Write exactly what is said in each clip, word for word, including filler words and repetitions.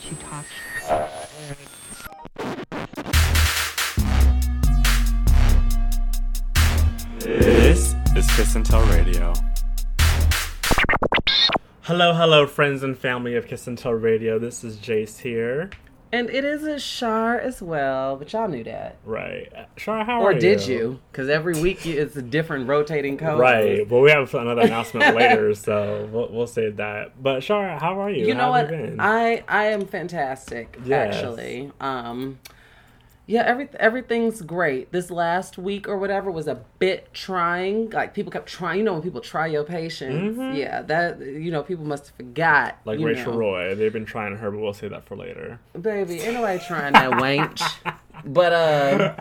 she talks. This is Kiss and Tell Radio. Hello, hello, friends and family of Kiss and Tell Radio. This is Jace here. And it isn't Shar as well, but y'all knew that. Right. Shar, how or are you? Or did you? Because every week it's a different rotating coach. Right. But we have another announcement later, so we'll, we'll save that. But Shar, how are you? You know how what? You been? I, I am fantastic, yes. actually. Um, yeah, every, everything's great. This last week or whatever was a bit trying. Like, people kept trying. You know when people try your patience? Mm-hmm. Yeah, that, you know, people must have forgot. Like Rachel know. Roy. They've been trying her, but we'll save that for later. Baby, ain't nobody trying that wench. But, uh,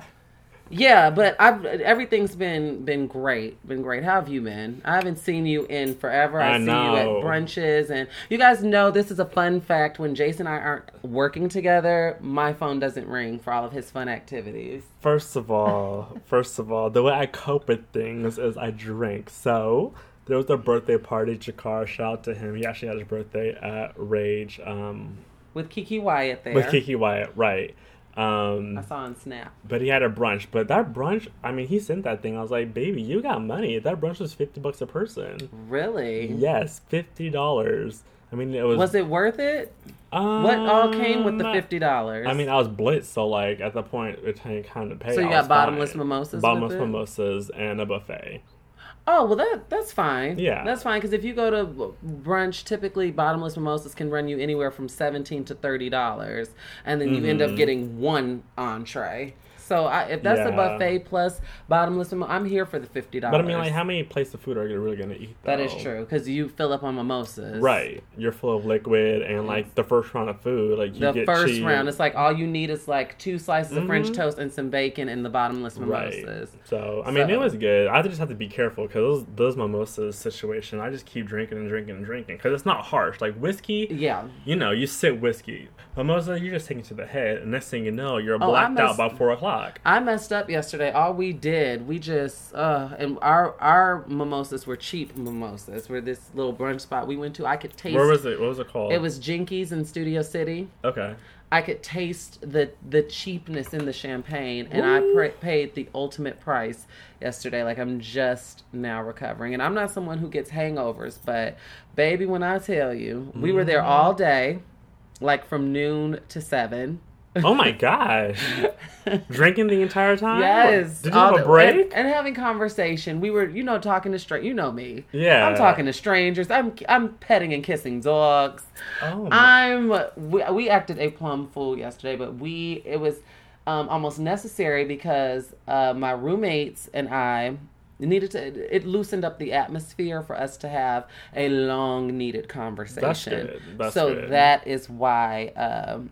yeah, but I've, everything's been been great. Been great. How have you been? I haven't seen you in forever. I, I see know. you at brunches. And you guys know this is a fun fact. When Jason and I aren't working together, my phone doesn't ring for all of his fun activities. First of all, first of all, the way I cope with things is I drink. So there was a birthday party. Jakar, shout out to him. He actually had his birthday at Rage. Um, with Kiki Wyatt there. With Kiki Wyatt, right. Um, I saw on Snap. But he had a brunch. But that brunch, I mean, he sent that thing. I was like, baby, you got money. That brunch was fifty bucks a person. Really? Yes, fifty dollars. I mean, it was... Was it worth it? Um, what all came with the fifty dollars? I mean, I was blitzed, so, like, at the point, it kind of paid. So you got bottomless fine. mimosas Bottomless with it? mimosas and a buffet. Oh, well, that that's fine. Yeah. That's fine, because if you go to brunch, typically bottomless mimosas can run you anywhere from seventeen dollars to thirty dollars, and then you mm-hmm. end up getting one entree. So I, if that's yeah. a buffet plus bottomless mimosas, I'm here for the fifty dollars. But I mean, like, how many plates of food are you really going to eat, though? That is true, because you fill up on mimosas. Right. You're full of liquid, and, like, the first round of food, like, you the get The first cheese. round, it's like, all you need is, like, two slices mm-hmm. of French toast and some bacon and the bottomless mimosas. Right. So, I mean, so. it was good. I just have to be careful, because those, those mimosas situation, I just keep drinking and drinking and drinking, because it's not harsh. Like, whiskey, yeah, you know, you sip whiskey. Mimosa, you just take it to the head, and next thing you know, you're blacked oh, out by four o'clock. I messed up yesterday. All we did, we just, uh, and our our mimosas were cheap mimosas. Were this little brunch spot we went to. I could taste. Where was it? What was it called? It was Jinkies in Studio City. Okay. I could taste the, the cheapness in the champagne, and Ooh. I pr- paid the ultimate price yesterday. Like, I'm just now recovering. And I'm not someone who gets hangovers, but baby, when I tell you, we mm. were there all day, like from noon to seven. Oh my gosh. Drinking the entire time? Yes. Did you have a break? And, and having conversation. We were, you know, talking to strangers. You know me. Yeah. I'm talking to strangers. I'm I'm petting and kissing dogs. Oh. I'm, we, we acted a plum fool yesterday, but we, it was um, almost necessary because uh, my roommates and I needed to, it loosened up the atmosphere for us to have a long needed conversation. That's good. That's so good. That is why, um,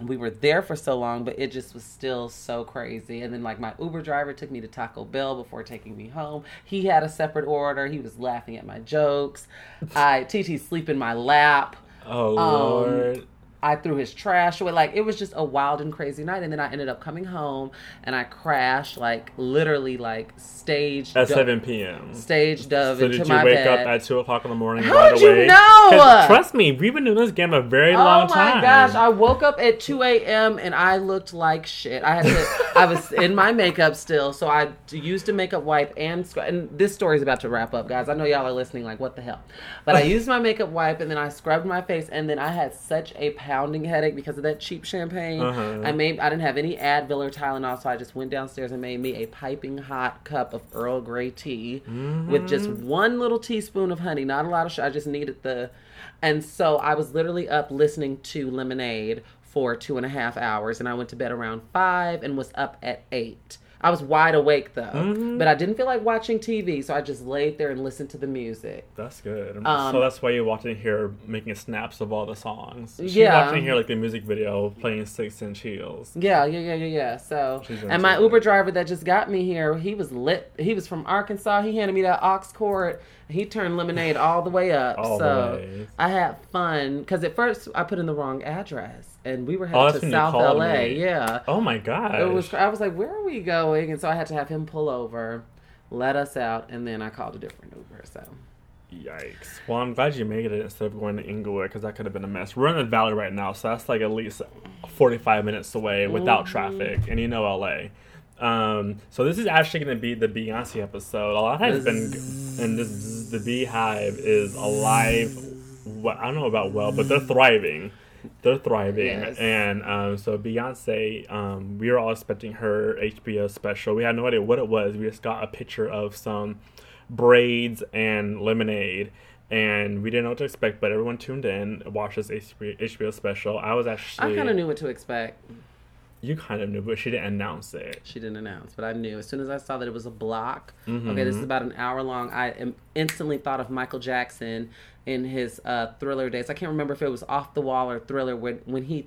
we were there for so long, but it just was still so crazy. And then, like, my Uber driver took me to Taco Bell before taking me home. He had a separate order. He was laughing at my jokes. I T T sleep in my lap. Oh, um, Lord. I threw his trash away. Like, it was just a wild and crazy night. And then I ended up coming home, and I crashed, like, literally, like, stage At do- seven p.m. Stage dove so into my bed. So did you wake bed. up at two o'clock in the morning? How right did away? you know? Trust me, we've been doing this game a very oh long time. Oh, my gosh. I woke up at two a.m., and I looked like shit. I had to, I was in my makeup still, so I used a makeup wipe and... Scr- and this story's about to wrap up, guys. I know y'all are listening, like, what the hell? But I used my makeup wipe, and then I scrubbed my face, and then I had such a pounding headache because of that cheap champagne. Uh-huh. I made. I didn't have any Advil or Tylenol, so I just went downstairs and made me a piping hot cup of Earl Grey tea mm-hmm. with just one little teaspoon of honey. Not a lot of sugar. I just needed the... And so I was literally up listening to Lemonade for two and a half hours, and I went to bed around five and was up at eight. I was wide awake, though, mm-hmm. but I didn't feel like watching T V, so I just laid there and listened to the music. That's good. Um, so that's why you walked in here making snaps of all the songs. She yeah. walked in here like the music video playing Six Inch Heels. Yeah, yeah, yeah, yeah, yeah. So, and my Uber driver that just got me here, he was lit. He was from Arkansas. He handed me that aux cord. He turned Lemonade all the way up. All so the I had fun because at first I put in the wrong address and we were headed oh, to South L A. Me. Yeah. Oh my gosh. It was. I was like, where are we going? And so I had to have him pull over, let us out, and then I called a different Uber. So Yikes. Well, I'm glad you made it instead of going to Inglewood, because that could have been a mess. We're in the valley right now, so that's like at least forty-five minutes away without mm-hmm. traffic, and you know L A. Um, so this is actually going to be the Beyoncé episode. A lot has been, and this the Beehive is alive. Well, I don't know about well, but they're thriving. They're thriving, yes. And um, so Beyoncé, um, we were all expecting her H B O special. We had no idea what it was. We just got a picture of some braids and lemonade, and we didn't know what to expect. But everyone tuned in, watched this H B O special. I was actually I kind of knew what to expect. You kind of knew, but she didn't announce it. She didn't announce, but I knew. As soon as I saw that it was a block, mm-hmm. okay, this is about an hour long, I am instantly thought of Michael Jackson in his uh, Thriller days. I can't remember if it was Off the Wall or Thriller, when, when he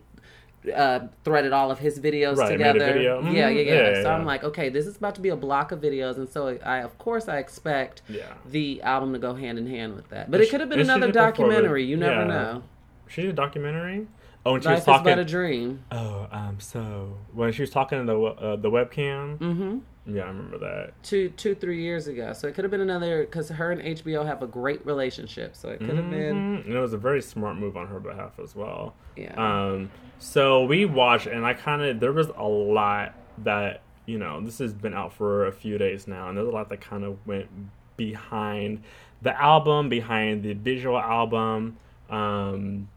uh, threaded all of his videos right, together. Made a video. Mm-hmm. Yeah, yeah, yeah, yeah. So yeah. I'm like, okay, this is about to be a block of videos. And so I, of course, I expect yeah. the album to go hand in hand with that. But and it could have been another documentary. You never yeah. know. She did a documentary? Oh, and she Life was talking. Is But a Dream. Oh, um, so when she was talking to the uh, the webcam. Mm-hmm. Yeah, I remember that. Two, two, three years ago. So it could have been another, because her and H B O have a great relationship. So it could have mm-hmm. been. And it was a very smart move on her behalf as well. Yeah. Um. So we watched, and I kind of there was a lot that you know this has been out for a few days now, and there's a lot that kind of went behind the album, behind the visual album. Um.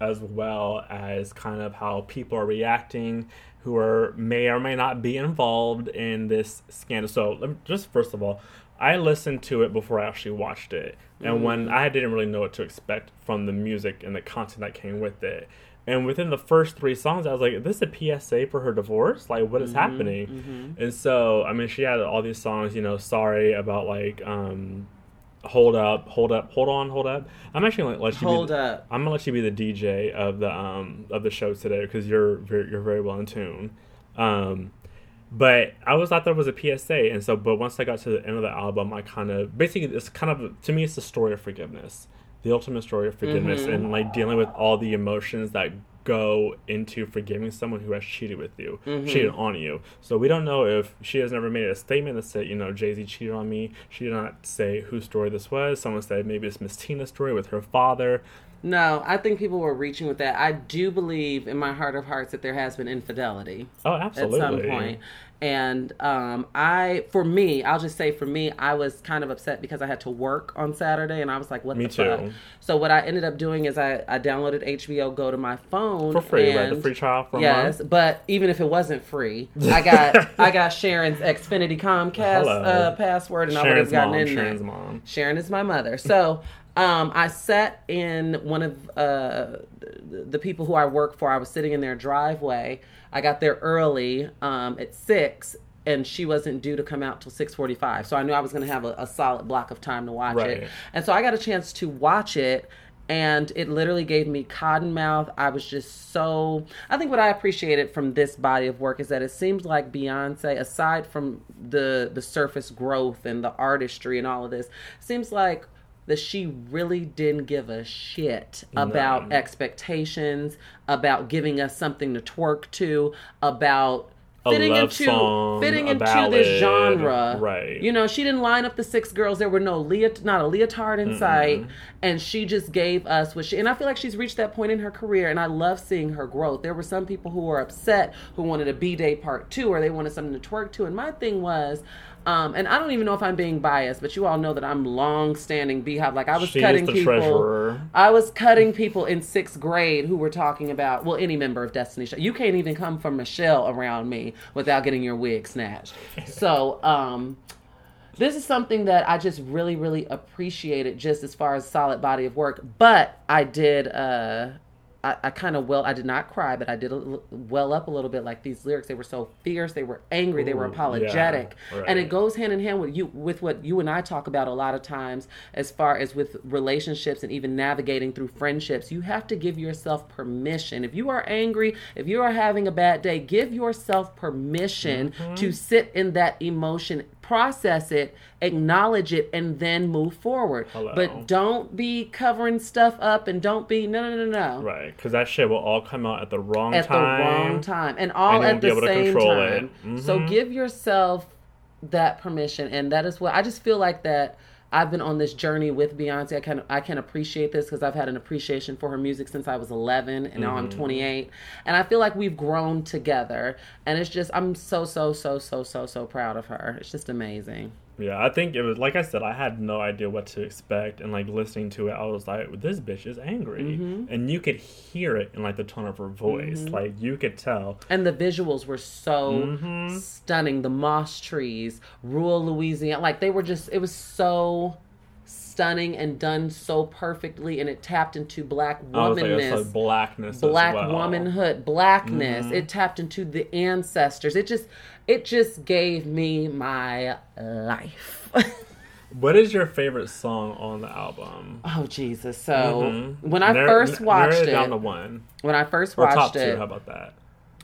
As well as kind of how people are reacting who are may or may not be involved in this scandal. So let me, just first of all, I listened to it before I actually watched it. And mm. when I didn't really know what to expect from the music and the content that came with it. And within the first three songs, I was like, is this a P S A for her divorce? Like, what is mm-hmm, happening? Mm-hmm. And so, I mean, she had all these songs, you know, sorry about like... um Hold up, hold up, hold on, hold up. I'm actually gonna let you hold be, up. I'm gonna let you be the D J of the um of the show today because you're very, you're very well in tune. Um, but I was thought there was a P S A, and so but once I got to the end of the album, I kind of basically it's kind of to me it's the story of forgiveness, the ultimate story of forgiveness, mm-hmm. and like dealing with all the emotions that go into forgiving someone who has cheated with you, mm-hmm. cheated on you. So we don't know if she has never made a statement that said, you know, Jay-Z cheated on me. She did not say whose story this was. Someone said maybe it's Miss Tina's story with her father. No, I think people were reaching with that. I do believe in my heart of hearts that there has been infidelity. Oh, absolutely. At some point. And um, I, for me, I'll just say for me, I was kind of upset because I had to work on Saturday and I was like, what me the fuck? Too. So what I ended up doing is I, I downloaded H B O Go to my phone. For free, and, right? The free trial for yes, month? But even if it wasn't free, I got I got Sharon's Xfinity Comcast uh, password and Sharon's I would have gotten mom, in Sharon's there. Mom. Sharon is my mother. So... Um, I sat in one of uh, the people who I work for. I was sitting in their driveway. I got there early um, at six, and she wasn't due to come out till six forty-five. So I knew I was going to have a, a solid block of time to watch right. it. And so I got a chance to watch it, and it literally gave me cotton mouth. I was just so... I think what I appreciated from this body of work is that it seems like Beyonce, aside from the, the surface growth and the artistry and all of this, seems like... that she really didn't give a shit about no. expectations, about giving us something to twerk to, about fitting into song, fitting into ballad. This genre. Right. You know, she didn't line up the six girls. There were no leot- not a leotard in mm-mm. sight, and she just gave us what she. And I feel like she's reached that point in her career, and I love seeing her growth. There were some people who were upset who wanted a B-Day Part Two, or they wanted something to twerk to. And my thing was. Um, and I don't even know if I'm being biased, but you all know that I'm long-standing Beehive. Like I was she cutting people. Treasurer. I was cutting people in sixth grade who were talking about well, any member of Destiny's Child. You can't even come from Michelle around me without getting your wig snatched. So um, this is something that I just really, really appreciated, just as far as solid body of work. But I did. Uh, I, I kind of well, I did not cry, but I did a, well up a little bit. Like these lyrics, they were so fierce, they were angry, ooh, they were apologetic, yeah, right. And it goes hand in hand with you with what you and I talk about a lot of times, as far as with relationships and even navigating through friendships. You have to give yourself permission. If you are angry, if you are having a bad day, give yourself permission mm-hmm. to sit in that emotion. Process it, acknowledge it, and then move forward. Hello. But don't be covering stuff up and don't be, no, no, no, no. Right, because that shit will all come out at the wrong at time. At the wrong time. And all and at the same time. Mm-hmm. So give yourself that permission. And that is what, I just feel like that I've been on this journey with Beyonce. I can I can appreciate this because I've had an appreciation for her music since I was eleven, and now mm-hmm. I'm twenty-eight, and I feel like we've grown together. And it's just I'm so so so so so so proud of her. It's just amazing. Yeah, I think it was, like I said, I had no idea what to expect. And, like, listening to it, I was like, this bitch is angry. Mm-hmm. And you could hear it in, like, the tone of her voice. Mm-hmm. Like, you could tell. And the visuals were so mm-hmm. stunning. The moss trees, rural Louisiana. Like, they were just, it was so stunning and done so perfecly. And it tapped into black womanness. Like, like blackness Black as well. womanhood, blackness. Mm-hmm. It tapped into the ancestors. It just... It just gave me my life. What is your favorite song on the album? Oh, Jesus. So, mm-hmm. when I there, first watched it... down to one. When I first watched or top it... top two, how about that?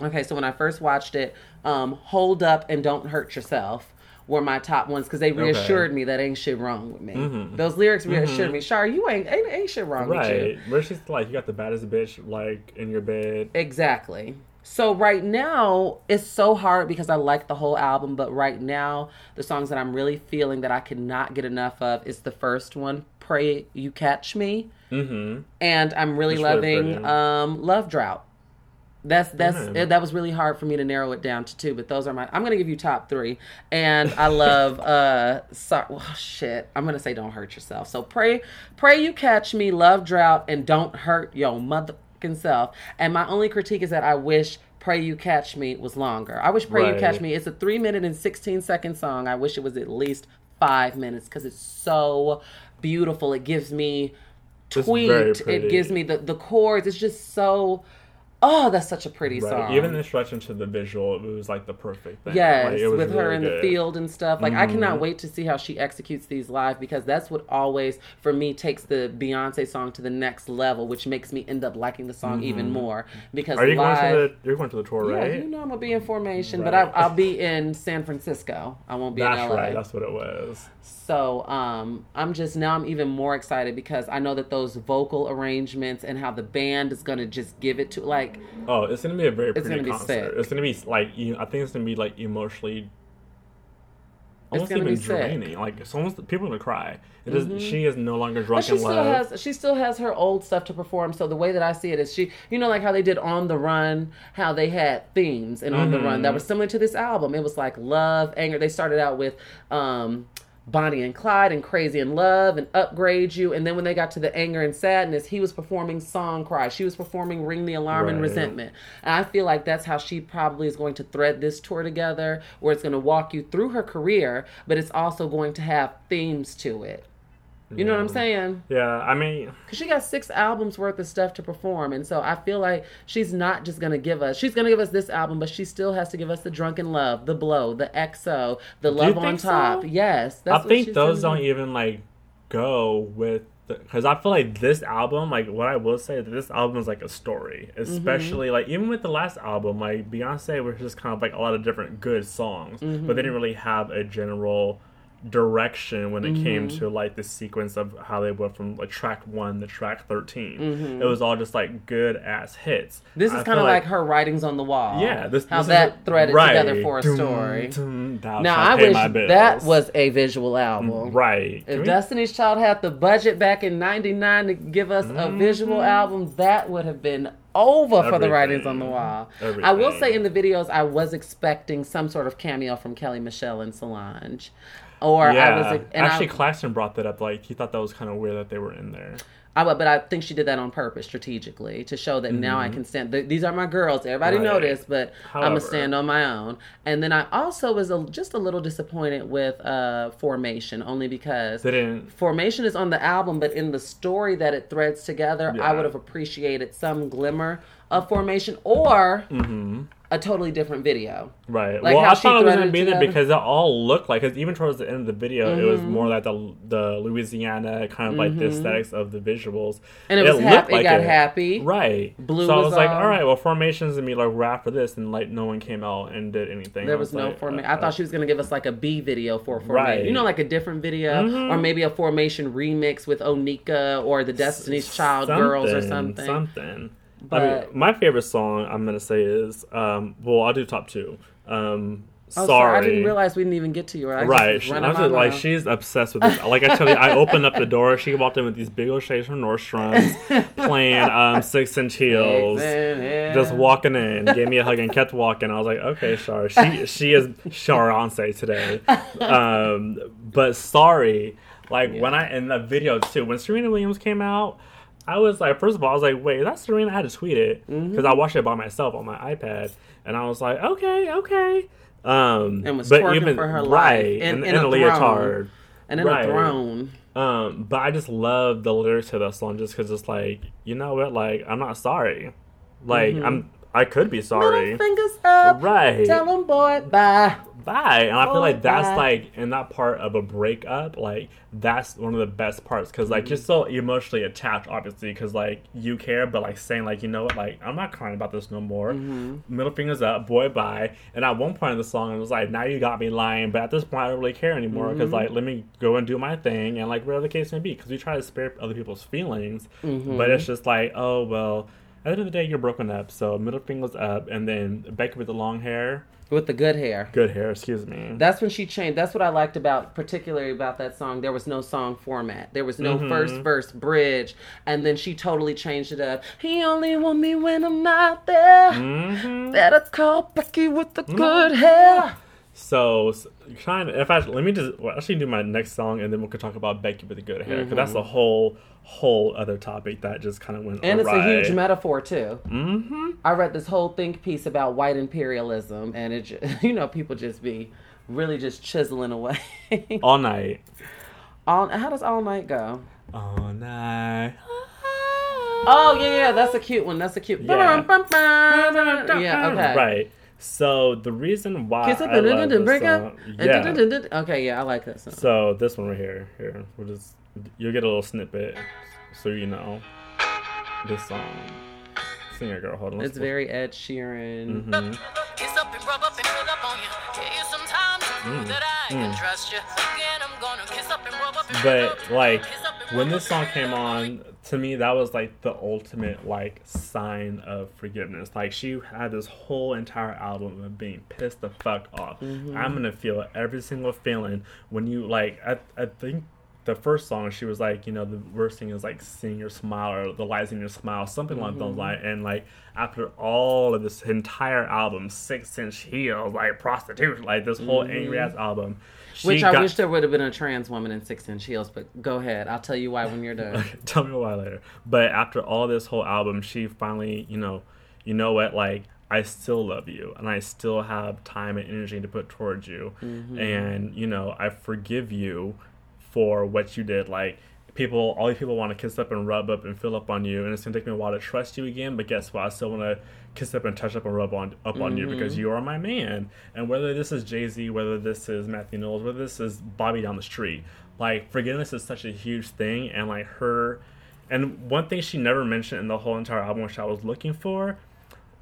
Okay, so when I first watched it, um, Hold Up and Don't Hurt Yourself were my top ones, because they reassured okay. me that ain't shit wrong with me. Mm-hmm. Those lyrics reassured mm-hmm. me. Shar, you ain't, ain't ain't shit wrong right. with you. Right. Where she's like, you got the baddest bitch, like, in your bed. Exactly. So right now, it's so hard because I like the whole album, but right now, the songs that I'm really feeling that I cannot get enough of is the first one, Pray You Catch Me. Mm-hmm. And I'm really it's loving um, Love Drought. That's that's mm-hmm. it, that was really hard for me to narrow it down to two, but those are my. I'm gonna give you top three, and I love. uh, so, well, shit, I'm gonna say Don't Hurt Yourself. So pray, pray you catch me, Love Drought, and Don't Hurt Yo Mother. Self. And my only critique is that I wish Pray You Catch Me was longer. I wish Pray right. You Catch Me, it's a three minute and sixteen second song. I wish it was at least five minutes because it's so beautiful. It gives me tweaked. It gives me the, the chords. It's just so... Oh, that's such a pretty right. song. Even the stretch into the visual, it was like the perfect thing. Yes, like, it was with her really in good. the field and stuff. Like, mm-hmm. I cannot wait to see how she executes these live, because that's what always, for me, takes the Beyonce song to the next level, which makes me end up liking the song mm-hmm. even more. Because Are you live, going to the, you're going to the tour, right? Yeah, you know I'm going to be in Formation, right. but I, I'll be in San Francisco. I won't be that's in L A. That's right, that's what it was. So, um, I'm just, now I'm even more excited because I know that those vocal arrangements and how the band is going to just give it to, like, oh, it's gonna be a very pretty it's concert. It's gonna be like, I think it's gonna be like emotionally, almost even draining. Like it's almost people are gonna cry. It mm-hmm. is, she is no longer drunk in love. Has, she still has her old stuff to perform. So the way that I see it is, she, you know, like how they did On the Run, how they had themes in mm-hmm. On the Run that were similar to this album. It was like love, anger. They started out with. Um, Bonnie and Clyde and Crazy in Love and Upgrade You. And then when they got to the anger and sadness, he was performing Song Cry. She was performing Ring the Alarm right. and Resentment. And I feel like that's how she probably is going to thread this tour together, where it's going to walk you through her career, but it's also going to have themes to it. You yeah. know what I'm saying? Yeah, I mean... Because she got six albums worth of stuff to perform, and so I feel like she's not just going to give us... She's going to give us this album, but she still has to give us the Drunken Love, the Blow, the X O, the Love on Top. So? Yes. That's I what think she's those gonna... don't even, like, go with... Because I feel like this album, like, what I will say is that this album is, like, a story. Especially, mm-hmm. like, even with the last album, like, Beyonce was just kind of, like, a lot of different good songs, mm-hmm. but they didn't really have a general... direction when it mm-hmm. came to like the sequence of how they went from like track one to track thirteen. Mm-hmm. It was all just like good ass hits. This is kind of like, like her Writings on the Wall. Yeah, this, how this that is, threaded right, together for a doom, story. Doom, doom, now I wish that was a visual album. Right. If we... Destiny's Child had the budget back in ninety-nine to give us mm-hmm. a visual album, that would have been. Over Everything. For the Writings on the Wall. Everything. I will say in the videos, I was expecting some sort of cameo from Kelly, Michelle, and Solange. Or yeah. I was and actually I, Claxton brought that up. Like he thought that was kind of weird that they were in there. I but I think she did that on purpose, strategically, to show that mm-hmm. now I can stand. Th- these are my girls. Everybody right. know this, but However. I'm gonna stand on my own. And then I also was a, just a little disappointed with uh, Formation, only because didn't... Formation is on the album, but in the story that it threads together, yeah. I would have appreciated some glimmer of Formation or. Mm-hmm. A totally different video. Right. Like well, I thought it was going to be there because it all looked like, because even towards the end of the video, mm-hmm. it was more like the the Louisiana, kind of like mm-hmm. the aesthetics of the visuals. And it, it was happy. Like it got it. happy. Right. Blue So was I was all... like, all right, well, Formation's going to be like rap for this, and like no one came out and did anything. There was, was no like, Formation. Uh, I thought she was going to give us like a B video for Formation. Right. You know, like a different video, mm-hmm. or maybe a Formation remix with Onika or the Destiny's Child something, girls or something. Something. But I mean, my favorite song I'm gonna say is um well I'll do top two um Oh, sorry. sorry. I didn't realize we didn't even get to you. I right. She, I was just, like, she's obsessed with this. Like I tell you, I opened up the door. She walked in with these big old shades from Nordstrom's playing um, Six Inch Heels. Just walking in. Gave me a hug and kept walking. I was like, okay, Char. She, she is Charonce today. Um, but sorry. Like, yeah. when I, in the video, too, when Serena Williams came out, I was like, first of all, I was like, wait, is that Serena? I had to tweet it. Because mm-hmm. I watched it by myself on my iPad. And I was like, okay, okay. Um, and was but twerking even, for her right, life. And, and, and, and a, a leotard. And in right. a throne. Um, but I just love the lyrics to that song just because it's like, you know what? Like, I'm not sorry. Like, mm-hmm. I'm, I could be sorry. Little fingers up. Right. Tell them, boy, bye. Bye. And I feel oh, like that's God. Like in that part of a breakup, like that's one of the best parts because like mm-hmm. you're so emotionally attached, obviously, because like you care, but like saying like, you know what, like I'm not crying about this no more. Mm-hmm. Middle fingers up, boy, bye. And at one point in the song, it was like, now you got me lying, but at this point, I don't really care anymore because mm-hmm. like let me go and do my thing and like whatever the case may be. Because we try to spare other people's feelings, mm-hmm. but it's just like, oh well. At the end of the day, you're broken up, so middle fingers up, and then Becky with the long hair. With the good hair. Good hair, excuse me. That's when she changed. That's what I liked about, particularly about that song. There was no song format. There was no mm-hmm. first verse bridge, and then she totally changed it up. He only want me when I'm not there. Mm-hmm. Better call Becky with the mm-hmm. good hair. So, trying to, if I, let me just, well, I should do my next song and then we can talk about Becky with the good hair. Because mm-hmm. that's a whole, whole other topic that just kind of went and awry. It's a huge metaphor, too. Mm-hmm. I read this whole think piece about white imperialism and it, you know, people just be really just chiseling away. All night. All, how does all night go? All night. Oh, yeah, yeah, that's a cute one. That's a cute one. Yeah. yeah, okay. Right. So, the reason why I love this song... Yeah. Okay, yeah, I like that song. So, this one right here. Here, we'll just... You'll get a little snippet so you know this song. Singer girl, hold on. It's very Ed Sheeran. Mm-hmm. Mm. But, like, when this song came on... To me, that was, like, the ultimate, like, sign of forgiveness. Like, she had this whole entire album of being pissed the fuck off. Mm-hmm. I'm going to feel every single feeling when you, like, I, I think the first song, she was like, you know, the worst thing is, like, seeing your smile or the lies in your smile, something mm-hmm. along those lines. And, like, after all of this entire album, Six Inch Heels, like, prostitution, like, this whole mm-hmm. angry-ass album. She Which I got, wish there would have been a trans woman in Six Inch Heels, but go ahead. I'll tell you why when you're done. Okay, tell me why later. But after all this whole album, she finally, you know, you know what, like, I still love you, and I still have time and energy to put towards you. Mm-hmm. And, you know, I forgive you for what you did. Like, people, all these people want to kiss up and rub up and fill up on you, and it's going to take me a while to trust you again, but guess what? I still want to kiss up and touch up and rub on, up mm-hmm. on you because you are my man. And whether this is Jay-Z, whether this is Matthew Knowles, whether this is Bobby down the street, like, forgiveness is such a huge thing. And, like, her... And one thing she never mentioned in the whole entire album, which I was looking for,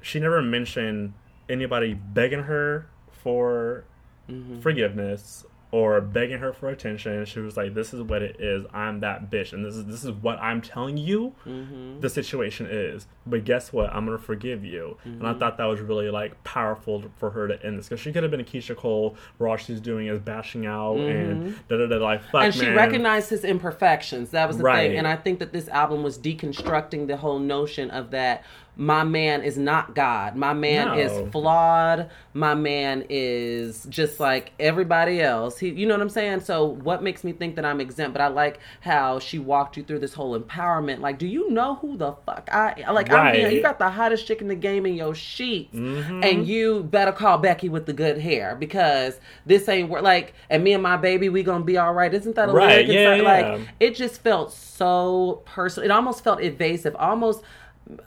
she never mentioned anybody begging her for mm-hmm. forgiveness or begging her for attention. She was like, this is what it is. I'm that bitch. And this is this is what I'm telling you mm-hmm. the situation is. But guess what? I'm going to forgive you. Mm-hmm. And I thought that was really, like, powerful for her to end this. Because she could have been a Keisha Cole where all she's doing is bashing out mm-hmm. and da-da-da, like, fuck, man. And she man. recognized his imperfections. That was the right. thing. And I think that this album was deconstructing the whole notion of that my man is not God. My man no. is flawed. My man is just like everybody else. He, you know what I'm saying? So what makes me think that I'm exempt? But I like how she walked you through this whole empowerment. Like, do you know who the fuck I am? Like, right. I'm being, you got the hottest chick in the game in your sheets. Mm-hmm. And you better call Becky with the good hair because this ain't work. Like, and me and my baby, we gonna be all right. Isn't that a right. lyric? Yeah, yeah. Like, it just felt so personal. It almost felt evasive. Almost...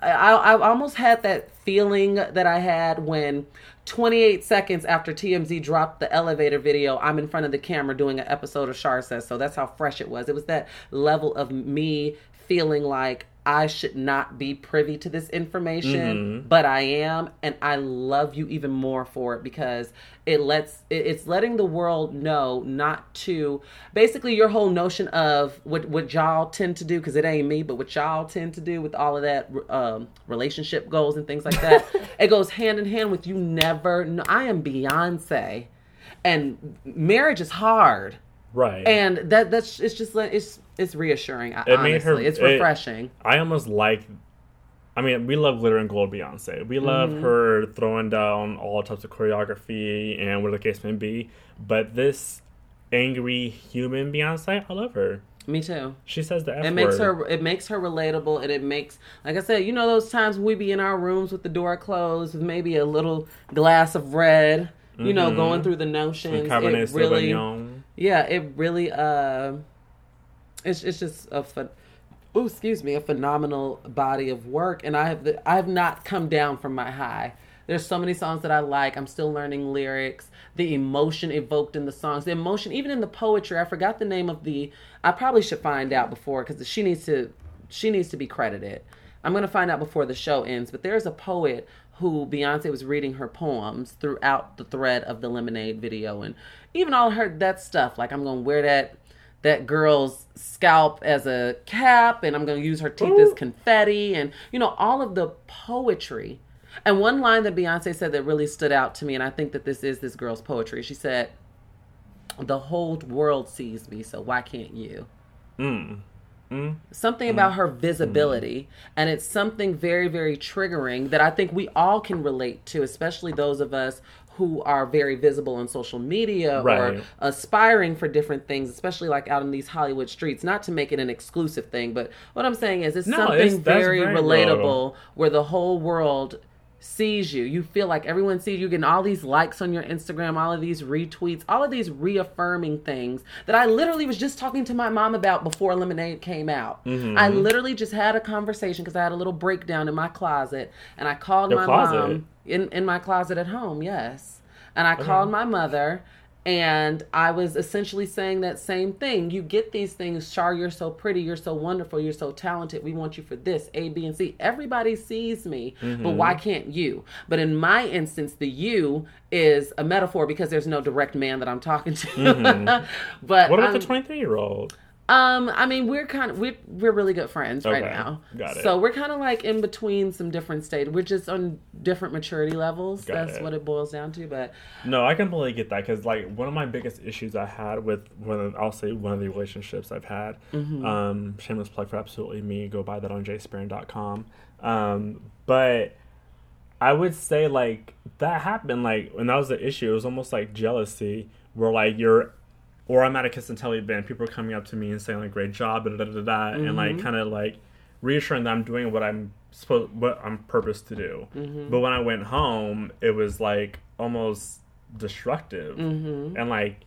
I, I almost had that feeling that I had when twenty-eight seconds after T M Z dropped the elevator video, I'm in front of the camera doing an episode of Char Says So. That's how fresh it was. It was that level of me feeling like I should not be privy to this information, mm-hmm. but I am, and I love you even more for it, because it lets it, it's letting the world know not to, basically your whole notion of what what y'all tend to do, because it ain't me, but what y'all tend to do with all of that um, relationship goals and things like that, it goes hand in hand with you never know. I am Beyonce, and marriage is hard. Right, and that that's it's just it's it's reassuring. I, it honestly, made her, it's refreshing. It, I almost like. I mean, we love glitter and gold, Beyonce. We love mm-hmm. her throwing down all types of choreography and whatever the case may be. But this angry human Beyonce, I love her. Me too. She says the F word. It makes her. It makes her relatable, and it makes, like I said, you know, those times when we be in our rooms with the door closed, with maybe a little glass of red, you mm-hmm. know, going through the notions. Cabernet Sauvignon. Really, yeah, it really, uh, it's it's just a, ph- ooh, excuse me, a phenomenal body of work. And I have the, I have not come down from my high. There's so many songs that I like. I'm still learning lyrics. The emotion evoked in the songs, the emotion, even in the poetry. I forgot the name of the, I probably should find out before, because she needs to, she needs to be credited. I'm going to find out before the show ends, but there's a poet who Beyonce was reading her poems throughout the thread of the Lemonade video, and even all her, that stuff, like, I'm going to wear that that girl's scalp as a cap, and I'm going to use her teeth Ooh. as confetti, and, you know, all of the poetry. And one line that Beyonce said that really stood out to me, and I think that this is this girl's poetry. She said, "The whole world sees me, so why can't you?" Mm. Something about her visibility, and it's something very, very triggering that I think we all can relate to, especially those of us who are very visible on social media right. or aspiring for different things, especially like out in these Hollywood streets. Not to make it an exclusive thing, but what I'm saying is it's no, something it's, very, very relatable normal. Where the whole world sees you. You feel like everyone sees you, getting all these likes on your Instagram, all of these retweets, all of these reaffirming things that I literally was just talking to my mom about before Lemonade came out. Mm-hmm. I literally just had a conversation because I had a little breakdown in my closet, and I called Your my closet? mom in, in my closet at home. Yes. And I okay. called my mother, and I was essentially saying that same thing. You get these things, Char, you're so pretty, you're so wonderful, you're so talented, we want you for this, A, B, and C. Everybody sees me, mm-hmm. but why can't you? But in my instance, the you is a metaphor because there's no direct man that I'm talking to. Mm-hmm. But what about um, the twenty-three-year-old? Um, I mean, we're kind of, we're, we're really good friends okay. right now. Got it. So we're kind of like in between some different stages. We're just on different maturity levels. Got That's it. What it boils down to. But no, I completely get that. Cause like one of my biggest issues I had with one of, I'll say one of the relationships I've had, mm-hmm. um, shameless plug for Absolutely Me, go buy that on jay sperrin dot com. Um, but I would say like that happened, like when that was the issue, it was almost like jealousy where like you're, or I'm at a Kiss and Tell event, people are coming up to me and saying, like, great job, da da da da, mm-hmm. and, like, kind of, like, reassuring that I'm doing what I'm supposed, what I'm purposed to do. Mm-hmm. But when I went home, it was, like, almost destructive. Mm-hmm. And, like,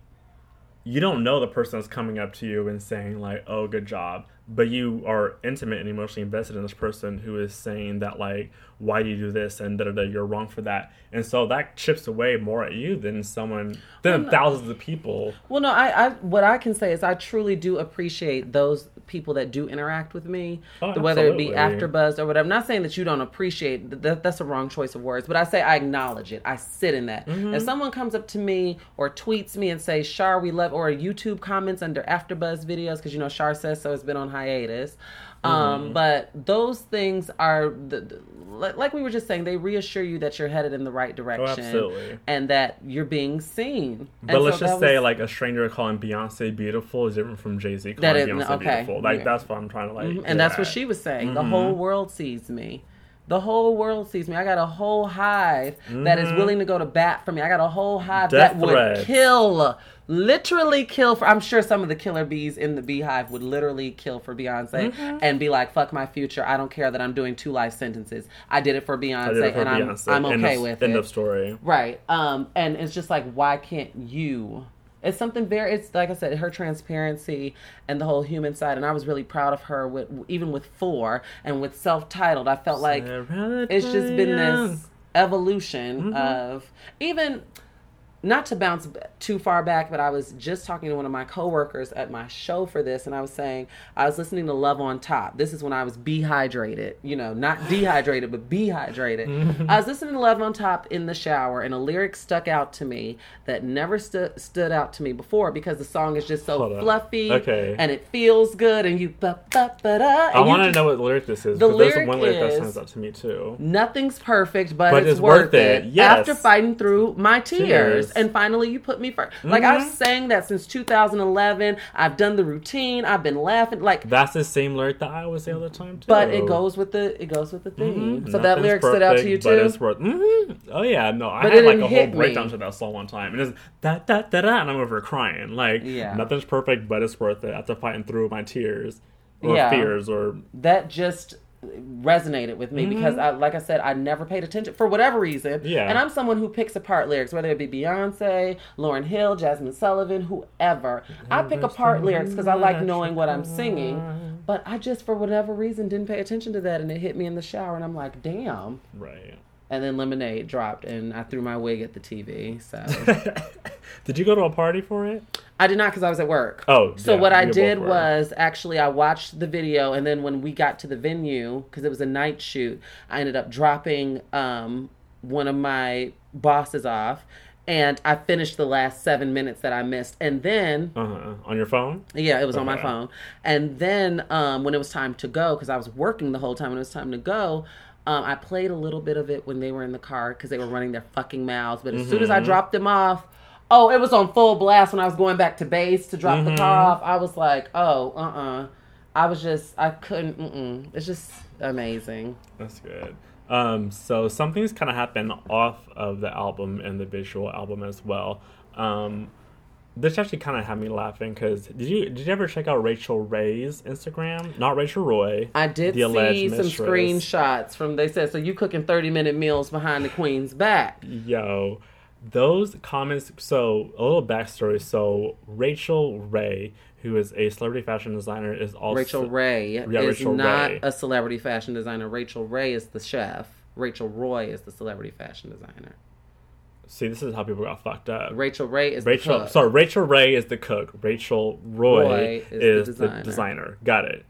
you don't know the person that's coming up to you and saying, like, oh, good job. But you are intimate and emotionally invested in this person who is saying that, like, why do you do this? And da da da, you're wrong for that. And so that chips away more at you than someone, than well, thousands of people. Well, no, I, I, what I can say is I truly do appreciate those people that do interact with me, oh, whether it be AfterBuzz or whatever. I'm not saying that you don't appreciate that, that's a wrong choice of words, but I say I acknowledge it. I sit in that. Mm-hmm. If someone comes up to me or tweets me and says, Shar, we love, or YouTube comments under AfterBuzz videos, because, you know, Shar Says So has been on hiatus. Um, mm. But those things are, the, the, like we were just saying, they reassure you that you're headed in the right direction. Oh, absolutely. And that you're being seen. But and let's so just say, was, like, a stranger calling Beyonce beautiful is different from Jay-Z calling that is, Beyonce okay. beautiful. Like, yeah. that's what I'm trying to, like. Mm-hmm. And that's at. What she was saying. Mm-hmm. The whole world sees me. The whole world sees me. I got a whole hive mm-hmm. that is willing to go to bat for me. I got a whole hive Death that threats. would kill, literally kill for, I'm sure some of the killer bees in the beehive would literally kill for Beyonce mm-hmm. and be like, fuck my future. I don't care that I'm doing two life sentences. I did it for Beyonce, I did it for and Beyonce. I'm, I'm okay of, with end it. End of story. Right. Um, and it's just like, why can't you? It's something very, it's like I said, her transparency and the whole human side. And I was really proud of her, with, even with Four and with Self-Titled. I felt like it's just been this evolution mm-hmm. of, even not to bounce too far back, but I was just talking to one of my coworkers at my show for this, and I was saying I was listening to Love on Top. This is when I was behydrated, you know, not dehydrated, but behydrated. I was listening to Love on Top in the shower, and a lyric stuck out to me that never stu- stood out to me before, because the song is just so fluffy, okay, and it feels good, and you... Ba, ba, ba, da, and I want to know what lyric this is, because the there's one lyric is, that stands out to me, too. Nothing's perfect, but, but it's, it's worth it. it. Yes. After fighting through my tears. tears. And finally, you put me first. Mm-hmm. Like, I've sang that since two thousand eleven. I've done the routine. I've been laughing. Like, that's the same lyric that I always say all the time too. But it goes with the it goes with the theme. Mm-hmm. So Nothing's that lyric perfect, stood out to you too. But it's worth. Mm-hmm. Oh yeah, no, I but had like a whole breakdown me. to that song one time, and it's da da da da, and I'm over crying. Like, yeah. Nothing's perfect, but it's worth it. After fighting through my tears or yeah. fears or that just. resonated with me, mm-hmm. because I, like I said, I never paid attention for whatever reason. Yeah. And I'm someone who picks apart lyrics, whether it be Beyonce, Lauryn Hill, Jasmine Sullivan, whoever. I pick apart lyrics because I like knowing what I'm singing. But I just, for whatever reason, didn't pay attention to that, and it hit me in the shower, and I'm like, damn. Right. And then Lemonade dropped, and I threw my wig at the T V. So, did you go to a party for it? I did not, because I was at work. Oh, so yeah, what I did was actually I watched the video, and then when we got to the venue, because it was a night shoot, I ended up dropping um, one of my bosses off, and I finished the last seven minutes that I missed, and then uh-huh. on your phone. Yeah, it was okay. on my phone, and then um, when it was time to go, because I was working the whole time, when it was time to go. Um, I played a little bit of it when they were in the car because they were running their fucking mouths. But as mm-hmm. soon as I dropped them off, oh, it was on full blast when I was going back to base to drop mm-hmm. the car off. I was like, oh, uh-uh. I was just, I couldn't, mm-mm. It's just amazing. That's good. Um, so something's kind of happened off of the album and the visual album as well. Um, this actually kind of had me laughing because did you did you ever check out Rachel Ray's Instagram? Not Rachel Roy. I did the see some mistress. screenshots from. They said so you cooking thirty minute meals behind the queen's back. Yo, those comments. So a little backstory. So Rachel Ray, who is a celebrity fashion designer, is also Rachel Ray yeah, is Rachel not Ray. a celebrity fashion designer. Rachel Ray is the chef. Rachel Roy is the celebrity fashion designer. See, this is how people got fucked up. Rachel Ray is Rachel, the cook. Sorry, Rachel Ray is the cook. Rachel Roy, Roy is, is the, designer. the designer. Got it.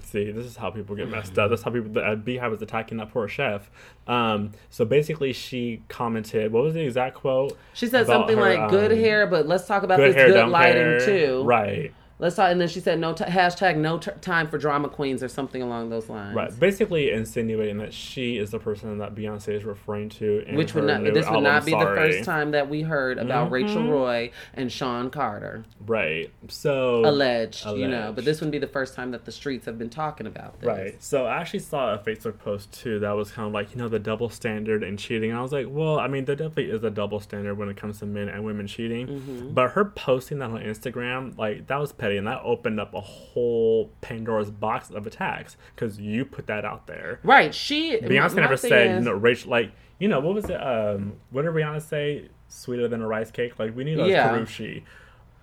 See, this is how people get messed up. That's how people... The uh, Beehive was attacking that poor chef. Um, so basically, she commented... What was the exact quote? She said something her, like, good um, hair, but let's talk about good this hair, good lighting, hair. too. Right. Let's talk, and then she said no t- hashtag no t- time for drama queens or something along those lines. Right, basically insinuating that she is the person that Beyonce is referring to. In Which would not this album, would not be sorry. the first time that we heard about mm-hmm. Rachel Roy and Sean Carter. Right, so alleged, alleged, you know, but this wouldn't be the first time that the streets have been talking about this. Right. So I actually saw a Facebook post too that was kind of like you know the double standard and cheating. And I was like, well, I mean, there definitely is a double standard when it comes to men and women cheating. Mm-hmm. But her posting that on Instagram, like that was. And that opened up a whole Pandora's box of attacks because you put that out there. Right. She Beyonce never said, is, you know, Rachel, like, you know, what was it? Um, what did Rihanna say? Sweeter than a rice cake? Like, we need a yeah. Karushi.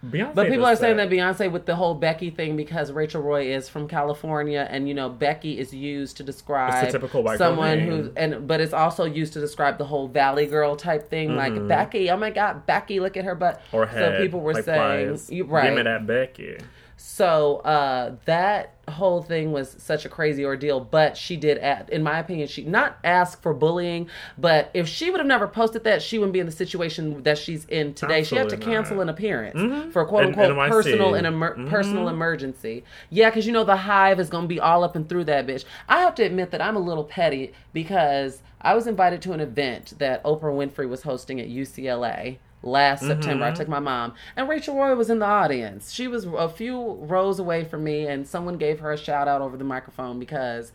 Beyonce but people are saying that. that Beyonce with the whole Becky thing because Rachel Roy is from California and you know Becky is used to describe it's a typical white someone who and but it's also used to describe the whole Valley Girl type thing mm-hmm. like Becky oh my God Becky look at her butt or head so people were like saying you, right give me that Becky so uh, that whole thing was such a crazy ordeal but she did add, in my opinion she not ask for bullying but if she would have never posted that she wouldn't be in the situation that she's in today. Absolutely she had to cancel not. an appearance mm-hmm. for a quote unquote N Y C. personal and emer- mm-hmm. personal emergency yeah because you know the hive is going to be all up and through that bitch. I have to admit that I'm a little petty because I was invited to an event that Oprah Winfrey was hosting at U C L A last mm-hmm. September. I took my mom and Rachel Roy was in the audience. She was a few rows away from me and someone gave her a shout out over the microphone because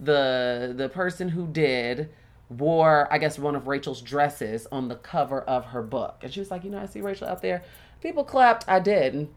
the the person who did wore, I guess, one of Rachel's dresses on the cover of her book. And she was like, you know, I see Rachel out there. People clapped. I didn't.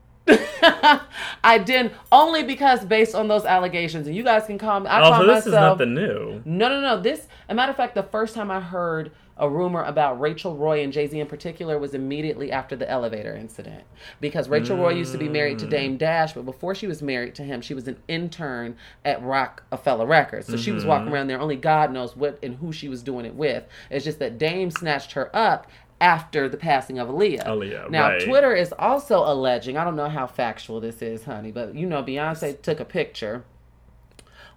I didn't only because based on those allegations and you guys can call me. I oh, so this myself, is nothing new. No, no, no. This, a matter of fact, the first time I heard a rumor about Rachel Roy and Jay-Z in particular was immediately after the elevator incident. Because Rachel mm. Roy used to be married to Dame Dash, but before she was married to him, she was an intern at Rockefeller Records. So mm-hmm. she was walking around there. Only God knows what and who she was doing it with. It's just that Dame snatched her up after the passing of Aaliyah. Aaliyah, now, right. Twitter is also alleging, I don't know how factual this is, honey, but, you know, Beyonce took a picture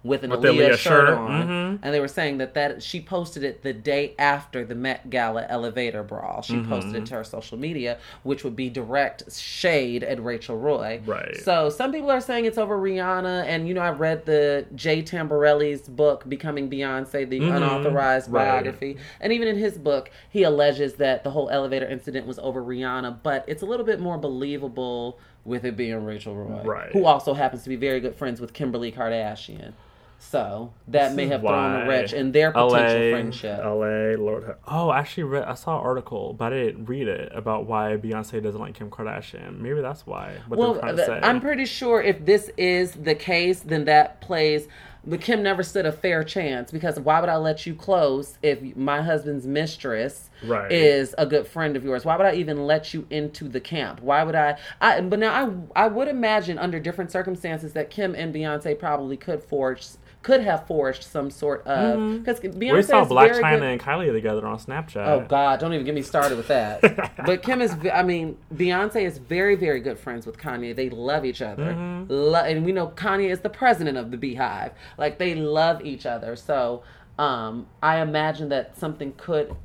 with an with Aaliyah, Aaliyah shirt, shirt on. Mm-hmm. And they were saying that, that she posted it the day after the Met Gala elevator brawl. She mm-hmm. posted it to her social media, which would be direct shade at Rachel Roy. Right. So some people are saying it's over Rihanna. And, you know, I read the Jay Tamborelli's book, Becoming Beyonce, the mm-hmm. unauthorized right. biography. And even in his book, he alleges that the whole elevator incident was over Rihanna. But it's a little bit more believable with it being Rachel Roy. Right. Who also happens to be very good friends with Kimberly Kardashian. So that this may have thrown a wrench in their potential L A, friendship. L A, Lord. Oh, I actually read, I saw an article, but I didn't read it, about why Beyonce doesn't like Kim Kardashian. Maybe that's why. What well, trying to say. I'm pretty sure if this is the case, then that plays. But Kim never stood a fair chance, because why would I let you close if my husband's mistress right. is a good friend of yours? Why would I even let you into the camp? Why would I? I but now I I would imagine under different circumstances that Kim and Beyonce probably could forge. Could have forged some sort of... because mm-hmm. we saw Blac Chyna good... and Kylie together on Snapchat. Oh, God. Don't even get me started with that. But Kim is... I mean, Beyonce is very, very good friends with Kanye. They love each other. Mm-hmm. Lo- and we know Kanye is the president of the Beehive. Like, they love each other. So, um, I imagine that something could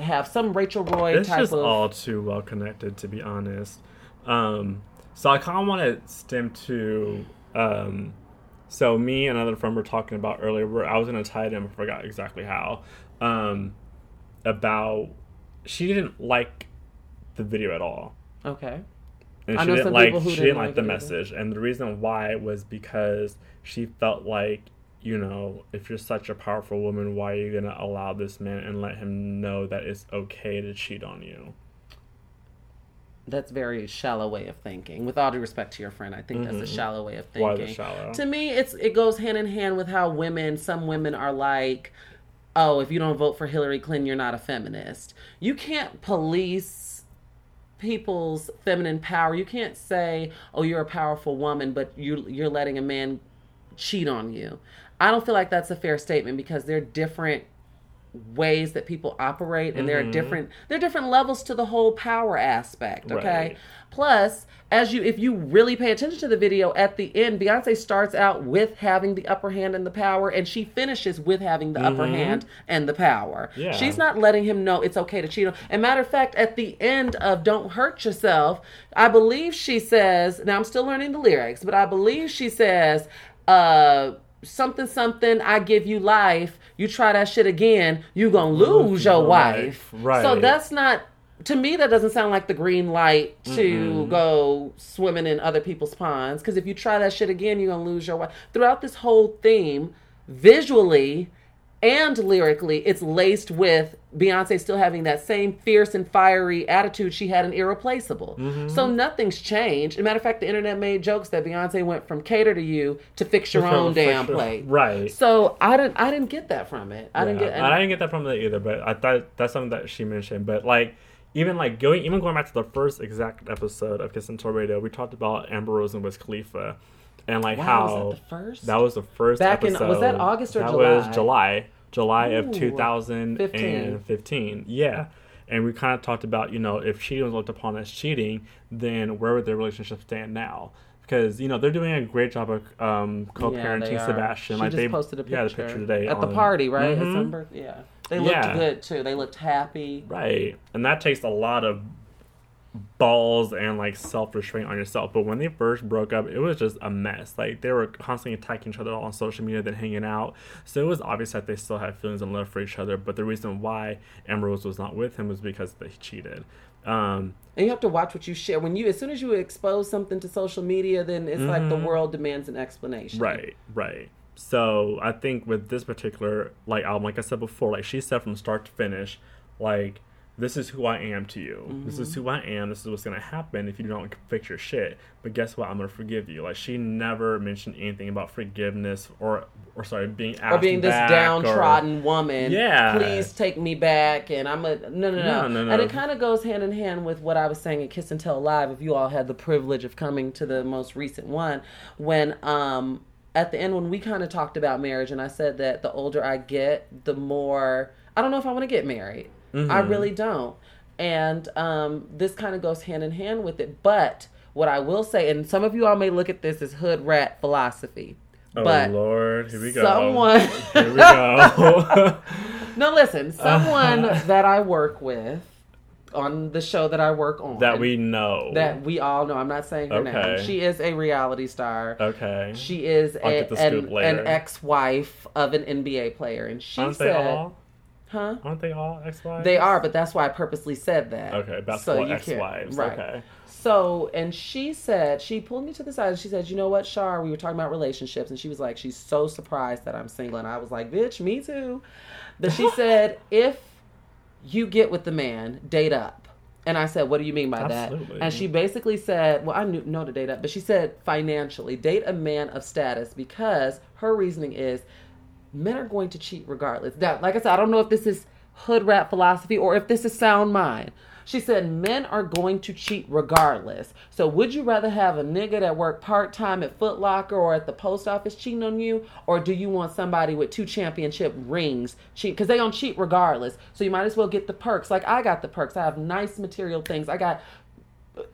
have some Rachel Roy it's type of... It's just all too well connected, to be honest. Um, so, I kind of want to stem to... Um, So me and another friend were talking about earlier, where I was going to tie it in, but forgot exactly how, um, about she didn't like the video at all. Okay. And I she know didn't some like people who she didn't, didn't like the either. Message, and the reason why was because she felt like, you know, if you're such a powerful woman, why are you going to allow this man and let him know that it's okay to cheat on you? That's very shallow way of thinking. With all due respect to your friend, I think mm-hmm. that's a shallow way of thinking. Why the shallow? To me, it's it goes hand in hand with how women, some women are like, oh, if you don't vote for Hillary Clinton, you're not a feminist. You can't police people's feminine power. You can't say, oh, you're a powerful woman, but you, you're letting a man cheat on you. I don't feel like that's a fair statement, because they're different ways that people operate, and mm-hmm. there are different there are different levels to the whole power aspect, okay? Right. Plus, as you if you really pay attention to the video, at the end, Beyonce starts out with having the upper hand and the power, and she finishes with having the mm-hmm. upper hand and the power. Yeah. She's not letting him know it's okay to cheat on. And matter of fact, at the end of Don't Hurt Yourself, I believe she says, now I'm still learning the lyrics, but I believe she says, uh, something, something, I give you life. You try that shit again, you gonna lose your wife. Right. So that's not, to me, that doesn't sound like the green light to mm-hmm. go swimming in other people's ponds. Because if you try that shit again, you're gonna lose your wife. Throughout this whole theme, visually and lyrically, it's laced with Beyonce still having that same fierce and fiery attitude she had in Irreplaceable. Mm-hmm. So nothing's changed. As a matter of fact, the internet made jokes that Beyonce went from cater to you to fix your own damn plate. Right. So I didn't. I didn't get that from it. I yeah, didn't get. I didn't get that from it either. But I thought that's something that she mentioned. But like, even like going, even going back to the first exact episode of Kiss and Tell Radio, we talked about Amber Rose and Wiz Khalifa, and like wow, how was that, the first? that was the first back episode. In, was that August or that July? That was July. July Ooh, of two thousand fifteen. fifteen Yeah. And we kind of talked about, you know, if cheating was looked upon as cheating, then where would their relationship stand now? Because, you know, they're doing a great job of um, co-parenting yeah, Sebastian. She like just they posted a picture. Yeah, the picture today. At on, the party, right? Mm-hmm. December? Yeah. They looked yeah. good, too. They looked happy. Right. And that takes a lot of balls and, like, self-restraint on yourself. But when they first broke up, it was just a mess. Like, they were constantly attacking each other on social media, then hanging out. So it was obvious that they still had feelings and love for each other. But the reason why Amber Rose was not with him was because they cheated. Um, and you have to watch what you share. When you, as soon as you expose something to social media, then it's mm-hmm. like the world demands an explanation. Right, right. So I think with this particular, like, album, like I said before, like, she said from start to finish, like, this is who I am to you. Mm-hmm. This is who I am. This is what's going to happen if you don't fix your shit. But guess what? I'm going to forgive you. Like, she never mentioned anything about forgiveness or, or sorry, being asked Or being this back downtrodden or, woman. Yeah. Please take me back. And I'm a... No, no, no. no, no, no. And it kind of goes hand in hand with what I was saying at Kiss and Tell Live, if you all had the privilege of coming to the most recent one, when... um at the end, when we kind of talked about marriage, and I said that the older I get, the more... I don't know if I want to get married. Mm-hmm. I really don't. And um, this kind of goes hand in hand with it. But what I will say, and some of you all may look at this as hood rat philosophy. Oh, but Lord. Here we go. Someone... Here we go. No, listen. Someone that I work with on the show that I work on. That we know. That we all know. I'm not saying her okay. name. She is a reality star. Okay. She is a, an, an ex-wife of an N B A player. And she Aren't said... They all? Huh? Aren't they all ex-wives? They are, but that's why I purposely said that. Okay, basketball so ex-wives. Right. Okay. So, and she said, she pulled me to the side and she said, you know what, Shar, we were talking about relationships. And she was like, she's so surprised that I'm single. And I was like, bitch, me too. But she said, if you get with the man, date up. And I said, what do you mean by Absolutely. That? And she basically said, well, I knew no to date up, but she said financially, date a man of status, because her reasoning is, men are going to cheat regardless. Now, like I said, I don't know if this is hood rat philosophy or if this is sound mind. She said men are going to cheat regardless. So would you rather have a nigga that work part-time at Foot Locker or at the post office cheating on you? Or do you want somebody with two championship rings cheat? Because they don't cheat regardless. So you might as well get the perks. Like I got the perks. I have nice material things. I got,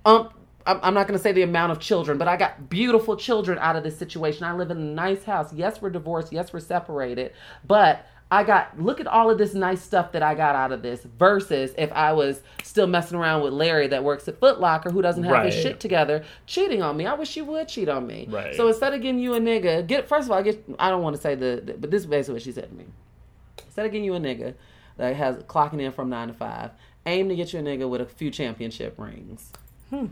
um, I'm not going to say the amount of children, but I got beautiful children out of this situation. I live in a nice house. Yes, we're divorced. Yes, we're separated. But I got, look at all of this nice stuff that I got out of this, versus if I was still messing around with Larry that works at Foot Locker, who doesn't have right. his shit together, cheating on me. I wish you would cheat on me. Right. So instead of giving you a nigga, get, first of all, I, get, I don't want to say the, the, but this is basically what she said to me. Instead of getting you a nigga that has clocking in from nine to five, aim to get you a nigga with a few championship rings.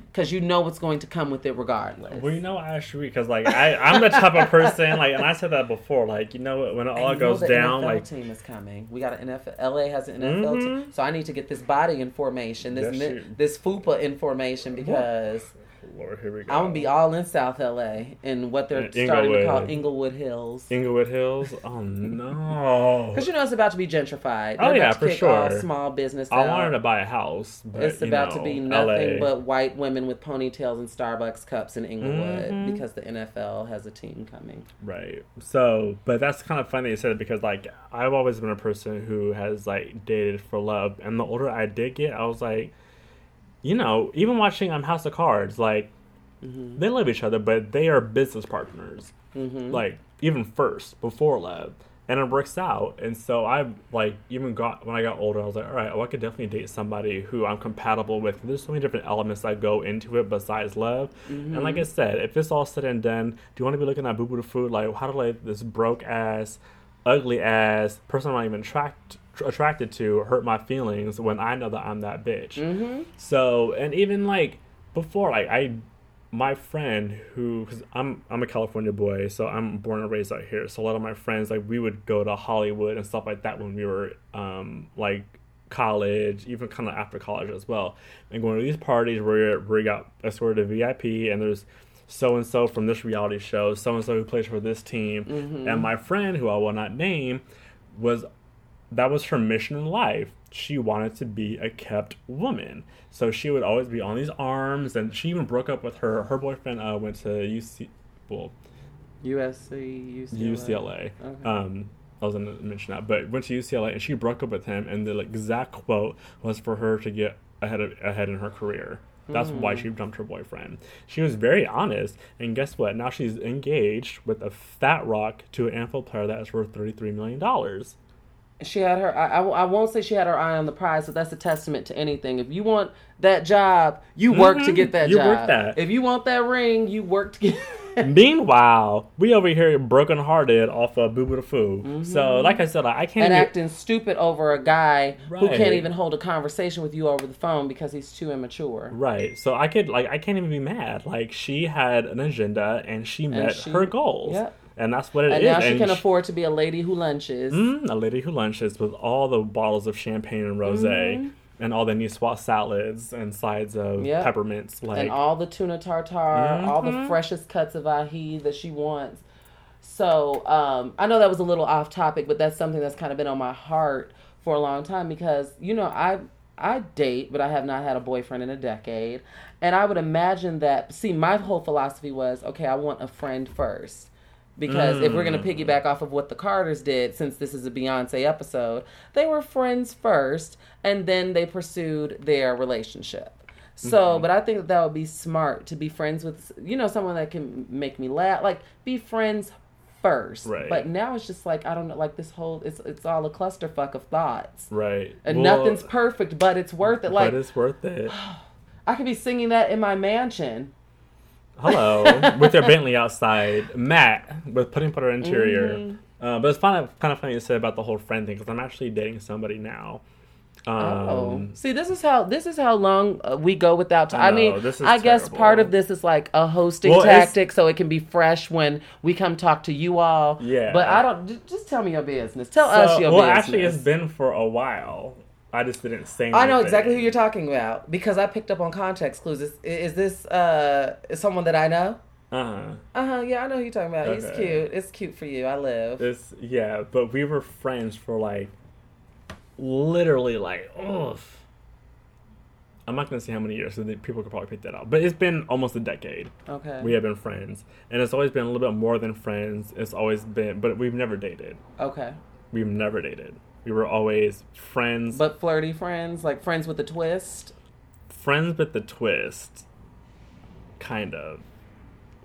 Because you know what's going to come with it regardless. Well, you know, I agree. Because, like, I, I'm the type of person, like, and I said that before, like, you know, when it all goes down, N F L like... the N F L team is coming. We got an N F L... L A has an N F L mm-hmm. team. So I need to get this body in formation, this yes, mi- this FUPA in formation, because... Lord, here we go. I'm going to be all in South L A and what they're in- starting to call Inglewood Hills. Inglewood Hills? Oh, no. Because, you know, it's about to be gentrified. They're oh, yeah, for sure. All small business I out. wanted to buy a house. But, it's about know, to be nothing L A but white women with ponytails and Starbucks cups in Inglewood mm-hmm. because the N F L has a team coming. Right. So, but that's kind of funny you said it, because, like, I've always been a person who has, like, dated for love. And the older I did get, I was like... You know, even watching um, House of Cards, like, mm-hmm. they love each other, but they are business partners. Mm-hmm. Like, even first, before love. And it works out. And so I, like, even got, when I got older, I was like, all right, well, I could definitely date somebody who I'm compatible with. There's so many different elements that go into it besides love. Mm-hmm. And like I said, if it's all said and done, do you want to be looking at boo-boo the food? Like, how do, like, this broke-ass, ugly-ass person I'm not even attracted attracted to hurt my feelings when I know that I'm that bitch. Mm-hmm. So, and even like before, like I, my friend who, cause I'm, I'm a California boy, so I'm born and raised out here. So a lot of my friends, like we would go to Hollywood and stuff like that when we were, um, like college, even kind of after college as well. And going to these parties where we got escorted to V I P and there's so-and-so from this reality show, so-and-so who plays for this team. Mm-hmm. And my friend who I will not name was that was her mission in life. She wanted to be a kept woman. So she would always be on these arms. And she even broke up with her. Her boyfriend uh, went to U C, well, U S C, U C L A. U C L A. Okay. Um, I was going to mention that. But went to U C L A and she broke up with him. And the exact quote was for her to get ahead, of, ahead in her career. That's mm. why she dumped her boyfriend. She was very honest. And guess what? Now she's engaged with a fat rock to an N F L player that is worth thirty-three million dollars. She had her, I, I won't say she had her eye on the prize, but that's a testament to anything. If you want that job, you work mm-hmm. to get that you job. You work that. If you want that ring, you work to get it. Meanwhile, we over here brokenhearted off of Boo Boo the Foo. Mm-hmm. So, like I said, I can't. And get... acting stupid over a guy right. who can't even hold a conversation with you over the phone because he's too immature. Right. So, I could, like, I can't even be mad. Like, she had an agenda and she met and she, her goals. Yep. And that's what it and is. Now she and can she, afford to be a lady who lunches. Mm, a lady who lunches with all the bottles of champagne and rosé, mm-hmm. and all the niçoise salads and sides of yep. peppermints, like and all the tuna tartare, mm-hmm. all the freshest cuts of ahi that she wants. So um, I know that was a little off topic, but that's something that's kind of been on my heart for a long time because you know I I date, but I have not had a boyfriend in a decade, and I would imagine that. See, my whole philosophy was okay. I want a friend first. Because mm. if we're going to piggyback off of what the Carters did, since this is a Beyonce episode, they were friends first, and then they pursued their relationship. So, mm-hmm. but I think that, that would be smart to be friends with, you know, someone that can make me laugh. Like, be friends first. Right. But now it's just like, I don't know, like this whole, it's it's all a clusterfuck of thoughts. Right. And well, nothing's perfect, but it's worth it. Like, but it's worth it. I could be singing that in my mansion. Hello. With their Bentley outside. Matt, with Putting Putter Interior. Mm-hmm. Uh, but it's kind of, kind of funny to say about the whole friend thing, because I'm actually dating somebody now. Um, oh, see, this is how this is how long we go without time. I, know, I mean, this is I terrible. guess part of this is like a hosting well, tactic, so it can be fresh when we come talk to you all. Yeah, but I don't. Just tell me your business. Tell so, us your well, business. Well, actually, it's been for a while. I just didn't say anything. I know exactly who you're talking about because I picked up on context clues. Is, is this uh is someone that I know? Uh-huh. Uh-huh, yeah, I know who you're talking about. Okay. He's cute. It's cute for you. I live. It's, yeah, but we were friends for like literally like, ugh. I'm not going to say how many years, so people could probably pick that out. But it's been almost a decade. Okay. We have been friends. And it's always been a little bit more than friends. It's always been, but we've never dated. Okay. We've never dated. We were always friends. But flirty friends? Like friends with a twist? Friends with a twist. Kind of.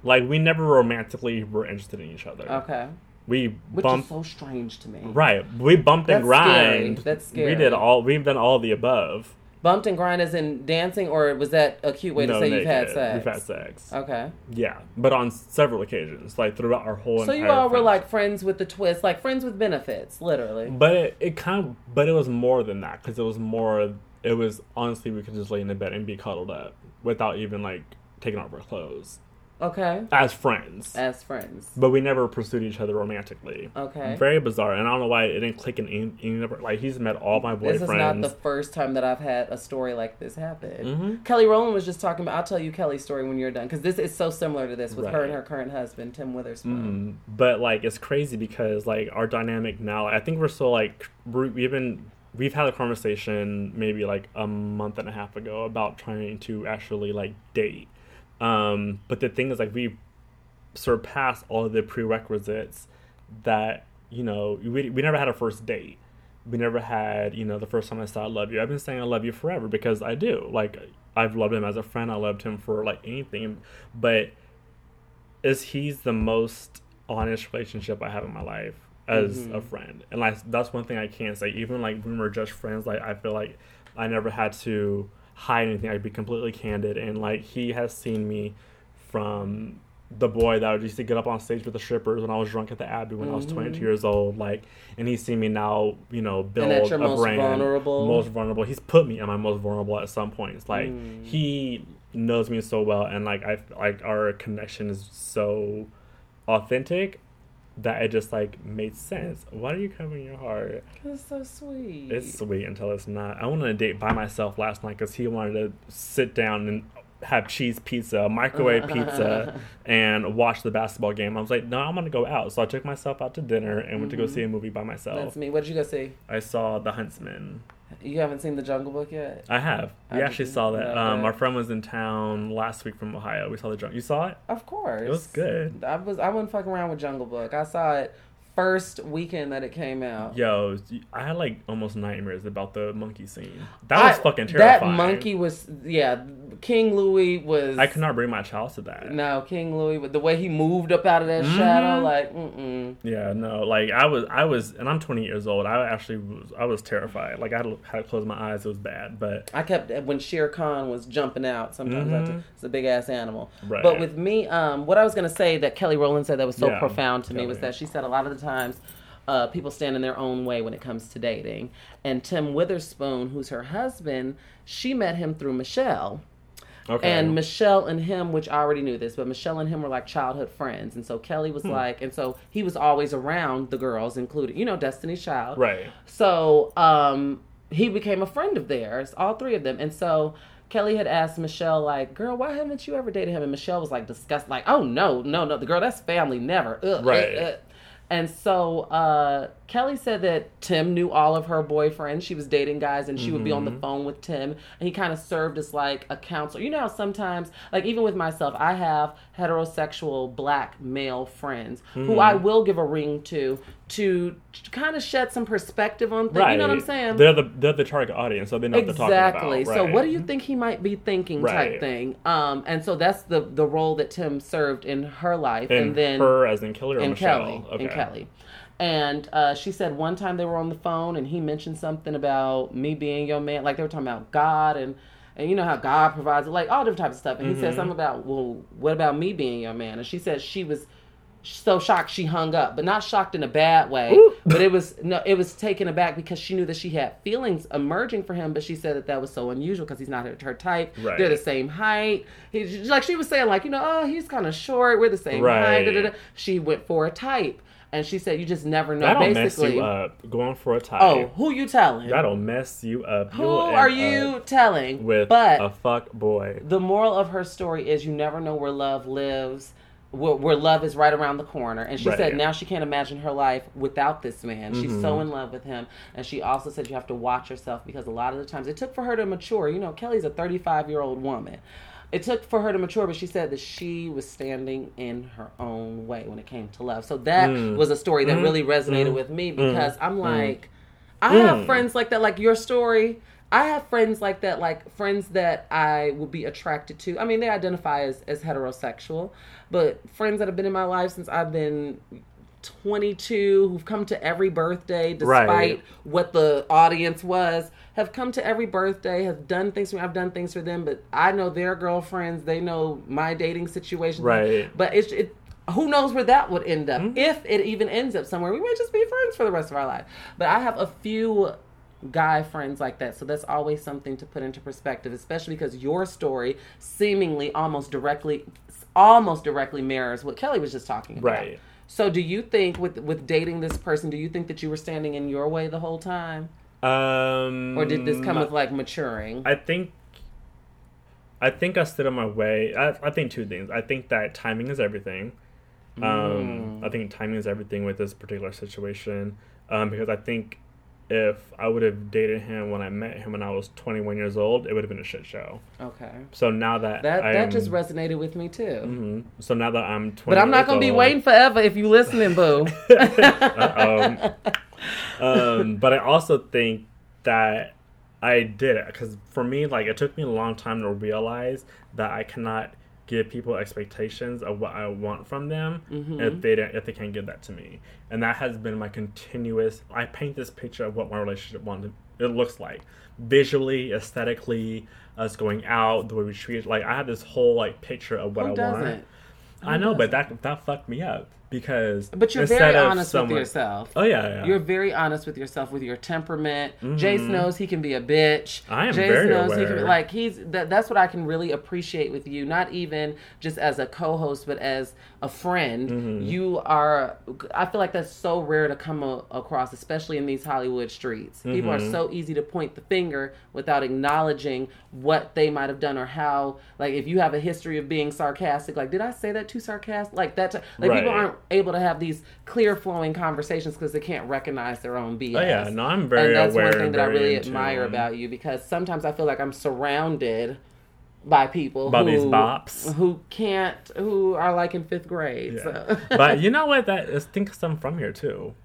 Like, we never romantically were interested in each other. Okay. We Which bumped, is so strange to me. Right. We bumped That's and grind. Scary. That's scary. We did all, we've done all the above. Bumped and grind as in dancing, or was that a cute way to no, say naked. You've had sex? We've had sex. Okay. Yeah. But on several occasions, like throughout our whole So you all friendship. Were like friends with the twist, like friends with benefits, literally. But it, it kind of, but it was more than that, because it was more, it was honestly, we could just lay in the bed and be cuddled up without even like taking off our clothes. Okay. As friends. As friends. But we never pursued each other romantically. Okay. Very bizarre. And I don't know why it didn't click in any, any of our, like, he's met all my boyfriends. This is not the first time that I've had a story like this happen. Mm-hmm. Kelly Rowland was just talking about, I'll tell you Kelly's story when you're done, because this is so similar to this with right. her and her current husband, Tim Witherspoon. Mm-hmm. But, like, it's crazy because, like, our dynamic now, like, I think we're so, like, we're, we've been, we've had a conversation maybe, like, a month and a half ago about trying to actually, like, date. Um, but the thing is, like, we surpassed all of the prerequisites that, you know, we we never had a first date. We never had, you know, the first time I said I love you. I've been saying I love you forever because I do. Like, I've loved him as a friend. I loved him for, like, anything. But is he's the most honest relationship I have in my life as mm-hmm. a friend. And, like, that's one thing I can say. Even, like, when we're just friends, like, I feel like I never had to hide anything. I'd be completely candid, and like he has seen me from the boy that would used to get up on stage with the strippers when I was drunk at the Abbey when mm-hmm. I was twenty-two years old, like, and he's seen me now, you know, build and at your a most brand vulnerable. most vulnerable he's put me in my most vulnerable at some points, like mm. he knows me so well, and like I like our connection is so authentic that it just, like, made sense. Why are you covering your heart? It's so sweet. It's sweet until it's not. I went on a date by myself last night because he wanted to sit down and have cheese pizza, microwave pizza, and watch the basketball game. I was like, no, I'm going to go out. So I took myself out to dinner and went mm-hmm. to go see a movie by myself. That's me. What did you go see? I saw The Huntsman. You haven't seen The Jungle Book yet? I have. We I actually saw that. Um, our friend was in town last week from Ohio. We saw The Jungle. You saw it? Of course. It was good. I was. I wasn't fucking around with Jungle Book. I saw it first weekend that it came out. Yo, I had like almost nightmares about the monkey scene. That I, was fucking terrifying. That monkey was, yeah. King Louie was. I could not bring my child to that. No, King Louie, the way he moved up out of that mm-hmm. shadow, like, mm-mm. Yeah, no, like I was, I was, and I'm twenty years old. I actually, was, I was terrified. Like I had to close my eyes. It was bad, but I kept when Shere Khan was jumping out. Sometimes mm-hmm. I t- it's a big ass animal. Right. But with me, um, what I was gonna say that Kelly Rowland said that was so yeah, profound to Kelly. me was that she said a lot of the times. Uh, people stand in their own way when it comes to dating. And Tim Witherspoon, who's her husband, she met him through Michelle. Okay. And Michelle and him, which I already knew this, but Michelle and him were like childhood friends. And so Kelly was hmm. like, and so he was always around the girls, including, you know, Destiny's Child. Right. So um, he became a friend of theirs, all three of them. And so Kelly had asked Michelle, like, girl, why haven't you ever dated him? And Michelle was like, disgusted, like, oh, no, no, no. The girl, that's family, never. Ugh, right. Ugh, ugh. And so uh, Kelly said that Tim knew all of her boyfriends. She was dating guys, and she mm-hmm. would be on the phone with Tim. And he kind of served as, like, a counselor. You know how sometimes, like, even with myself, I have heterosexual black male friends mm-hmm. who I will give a ring to to kind of shed some perspective on things. Right. You know what I'm saying? They're the they're the target audience, so they know exactly. what they're talking about. Exactly. So right. what do you think he might be thinking right. type thing? Um, and so that's the, the role that Tim served in her life. And, and then her as in Kelly or and Michelle? Kelly, okay. And Kelly. And uh, she said one time they were on the phone and he mentioned something about me being your man. Like, they were talking about God and, and you know how God provides, like, all different types of stuff. And mm-hmm. he said something about, well, what about me being your man? And she said she was so shocked she hung up. But not shocked in a bad way. Ooh. But it was no, it was taken aback because she knew that she had feelings emerging for him. But she said that that was so unusual because he's not her, her type. Right. They're the same height. He, like, she was saying, like, you know, oh, he's kind of short. We're the same right. height. Da, da, da. She went for a type. And she said, you just never know. That'll basically mess you up. Going for a tie. Oh, who you telling? That'll mess you up. Who You'll are you telling? With but a fuck boy. The moral of her story is you never know where love lives, where, where love is right around the corner. And she right. said now she can't imagine her life without this man. Mm-hmm. She's so in love with him. And she also said you have to watch yourself because a lot of the times it took for her to mature. You know, Kelly's a thirty-five-year-old woman. It took for her to mature, but she said that she was standing in her own way when it came to love. So that mm. was a story that mm. really resonated mm. with me because mm. I'm like, mm. I have mm. friends like that, like your story. I have friends like that, like friends that I would be attracted to. I mean, they identify as, as heterosexual, but friends that have been in my life since I've been twenty-two, who've come to every birthday despite right. what the audience was, have come to every birthday, have done things for me. I've done things for them, but I know their girlfriends. They know my dating situation. Right. But it's, it, who knows where that would end up? Mm-hmm. If it even ends up somewhere, we might just be friends for the rest of our life. But I have a few guy friends like that. So that's always something to put into perspective, especially because your story seemingly almost directly, almost directly mirrors what Kelly was just talking about. Right. So do you think with with dating this person, do you think that you were standing in your way the whole time? Um, or did this come with like maturing? I think I think I stood in my way. I, I think two things. I think that timing is everything. Um, mm. I think timing is everything with this particular situation. Um, because I think if I would have dated him when I met him when I was twenty-one years old, it would have been a shit show. Okay. So now that that I'm, that just resonated with me too. Mm-hmm. So now that I'm twenty, but I'm not gonna old, be waiting forever if you listening, boo. um, um, but I also think that I did it because for me, like it took me a long time to realize that I cannot give people expectations of what I want from them mm-hmm. if they don't, if they can't give that to me. And that has been my continuous... I paint this picture of what my relationship wanted, it looks like. Visually, aesthetically, us going out, the way we treat... Like, I have this whole, like, picture of what Who I doesn't? want. Who I know, doesn't? but that that fucked me up because... But you're very honest someone, with yourself. Oh, yeah, yeah. You're very honest with yourself, with your temperament. Mm-hmm. Jace knows he can be a bitch. I am Jace very knows aware. He can, like, he's... That, that's what I can really appreciate with you. Not even just as a co-host, but as a friend. Mm-hmm. You are... I feel like that's so rare to come a, across, especially in these Hollywood streets. Mm-hmm. People are so easy to point the finger without acknowledging what they might have done or how... Like, if you have a history of being sarcastic, like, did I say that too sarcastic? Like, that... T- like, right. people aren't able to have these clear flowing conversations because they can't recognize their own B S. Oh yeah, no, I'm very aware. And that's aware, one thing that I really admire them. About you because sometimes I feel like I'm surrounded by people by who, these bops who can't, who are like in fifth grade. Yeah. So. But you know what? That is, think some from here too.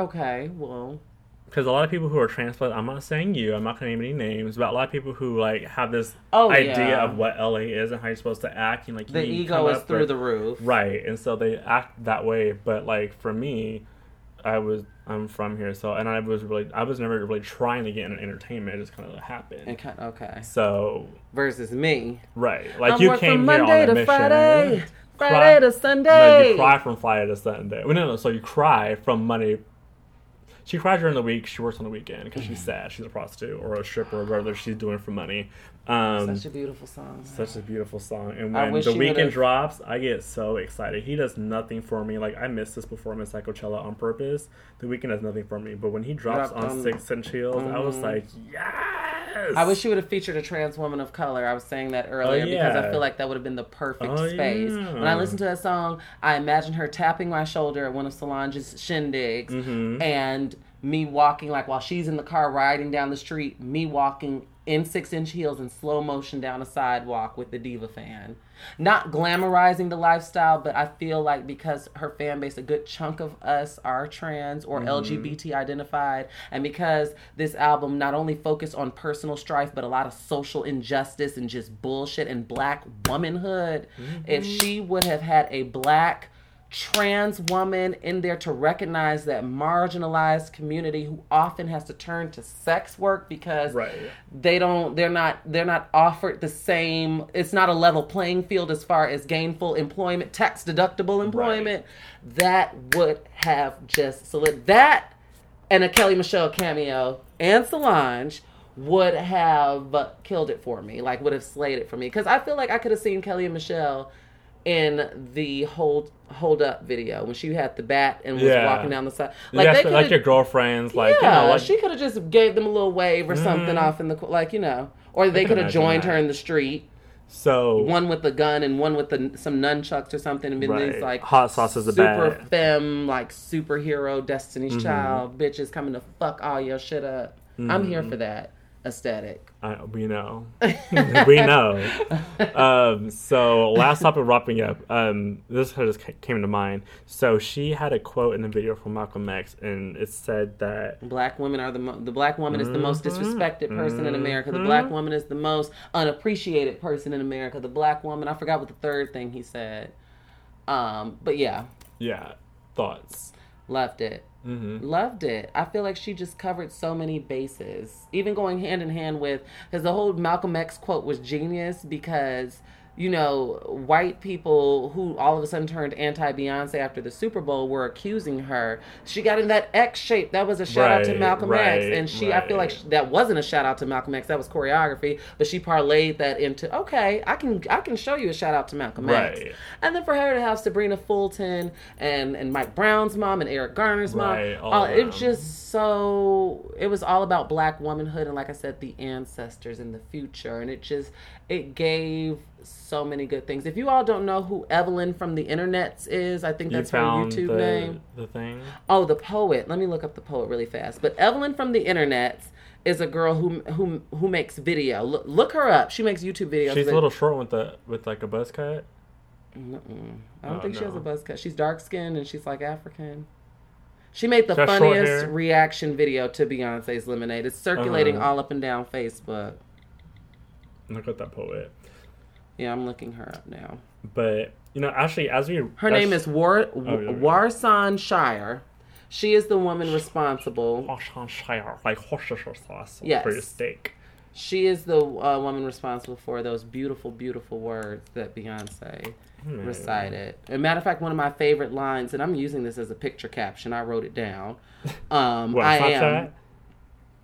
Okay, well, because a lot of people who are transplant, I'm not saying you, I'm not gonna name any names, but a lot of people who like have this oh, idea yeah. of what L A is and how you're supposed to act, and like the ego is through with, the roof, right? And so they act that way. But like for me, I was I'm from here, so and I was really I was never really trying to get into entertainment. It just kind of happened. It kind, okay. So versus me, right? Like I'm you came here on a mission. Friday, Friday to Sunday. No, you cry from Friday to Sunday. Well, no, no. So you cry from Monday. She cries during the week. She works on the weekend because she's sad. She's a prostitute or a stripper or whatever she's doing for money. Um, such a beautiful song. Such a beautiful song. And when The Weeknd drops, I get so excited. He does nothing for me. Like, I missed this performance at Coachella on purpose. The Weeknd does nothing for me. But when he drops on Six Inch Heels, I was like, yes! Yes. I wish you would have featured a trans woman of color. I was saying that earlier oh, yeah. because I feel like that would have been the perfect oh, space. Yeah. When I listened to that song, I imagined her tapping my shoulder at one of Solange's shindigs mm-hmm. and me walking, like while she's in the car riding down the street, me walking in six inch heels in slow motion down a sidewalk with the diva fan. Not glamorizing the lifestyle, but I feel like because her fan base, a good chunk of us are trans or mm-hmm. L G B T identified, and because this album not only focused on personal strife, but a lot of social injustice and just bullshit and black womanhood, mm-hmm. if she would have had a black trans woman in there to recognize that marginalized community who often has to turn to sex work because right. they don't they're not they're not offered the same, it's not a level playing field as far as gainful employment, tax deductible employment, right. that would have just solid that and a Kelly Michelle cameo and Solange would have killed it for me, like would have slayed it for me, because I feel like I could have seen Kelly and Michelle in the hold hold up video when she had the bat and was yeah. walking down the side, like yes, they like your girlfriends, like yeah, you know, like, she could have just gave them a little wave or mm, something off in the like you know, or they could have joined that. Her in the street. So one with a gun and one with the, some nunchucks or something, and been right. these like hot sauces super bad. Femme like superhero Destiny's mm-hmm. Child bitches coming to fuck all your shit up. Mm-hmm. I'm here for that aesthetic. I, we know. we know. Um, so last topic wrapping up. Um, this just came to mind. So she had a quote in the video from Malcolm X, and it said that black women are the mo- the black woman mm-hmm. is the most disrespected person mm-hmm. in America. The black woman is the most unappreciated person in America. The black woman. I forgot what the third thing he said. Um, but yeah. Yeah. Thoughts. Loved it. Mm-hmm. Loved it. I feel like she just covered so many bases, even going hand in hand with, because the whole Malcolm X quote was genius because, you know, white people who all of a sudden turned anti-Beyonce after the Super Bowl were accusing her. She got in that X shape. That was a shout right, out to Malcolm right, X. And she, right. I feel like she, that wasn't a shout out to Malcolm X. That was choreography, but she parlayed that into, okay, I can I can show you a shout out to Malcolm right. X. And then for her to have Sabrina Fulton and, and Mike Brown's mom and Eric Garner's right, mom, all all, it was just so, it was all about black womanhood. And like I said, the ancestors and the future. And it just, it gave so many good things. If you all don't know who Evelyn from the Internets is, I think that's you found her YouTube the, name. The thing. Oh, the poet. Let me look up the poet really fast. But Evelyn from the Internets is a girl who who who makes video. Look, look her up. She makes YouTube videos. She's a little short with the with like a buzz cut. Mm-mm. I don't oh, think no. she has a buzz cut. She's dark skinned and she's like African. She made the she funniest reaction video to Beyonce's Lemonade. It's circulating uh-huh. all up and down Facebook. Look at that poet. Yeah, I'm looking her up now. But, you know, actually, as we... Her name is War, oh, yeah, yeah. Warsan Shire. She is the woman responsible... Warsan Shire, like Worcestershire sauce yes. for your steak. She is the uh, woman responsible for those beautiful, beautiful words that Beyonce mm. recited. As a matter of fact, one of my favorite lines, and I'm using this as a picture caption. I wrote it down. Um, what, I am...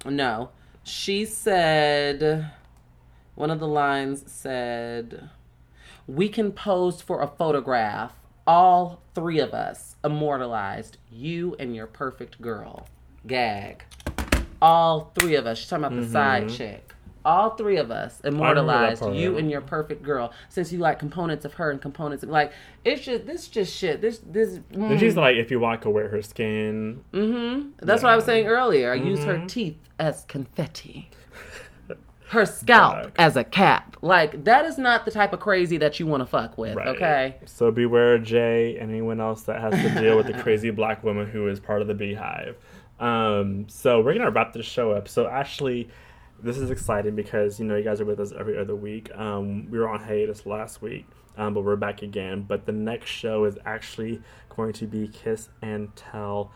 That? No. She said... One of the lines said, "We can pose for a photograph, all three of us, immortalized, you and your perfect girl. Gag. All three of us." She's talking about mm-hmm. the side chick. All three of us, immortalized, you and your perfect girl. Since you like components of her and components of, like, it's just, this just shit. This, this. Mm. She's like, if you like, wear her skin. Mm-hmm. That's yeah. what I was saying earlier. Mm-hmm. Use her teeth as confetti. Her scalp Back. As a cap. Like, that is not the type of crazy that you want to fuck with, right. okay? So beware Jay and anyone else that has to deal with the crazy black woman who is part of the Beehive. Um, so we're going to wrap this show up. So actually, this is exciting because, you know, you guys are with us every other week. Um, we were on hiatus last week, um, but we're back again. But the next show is actually going to be Kiss and Tell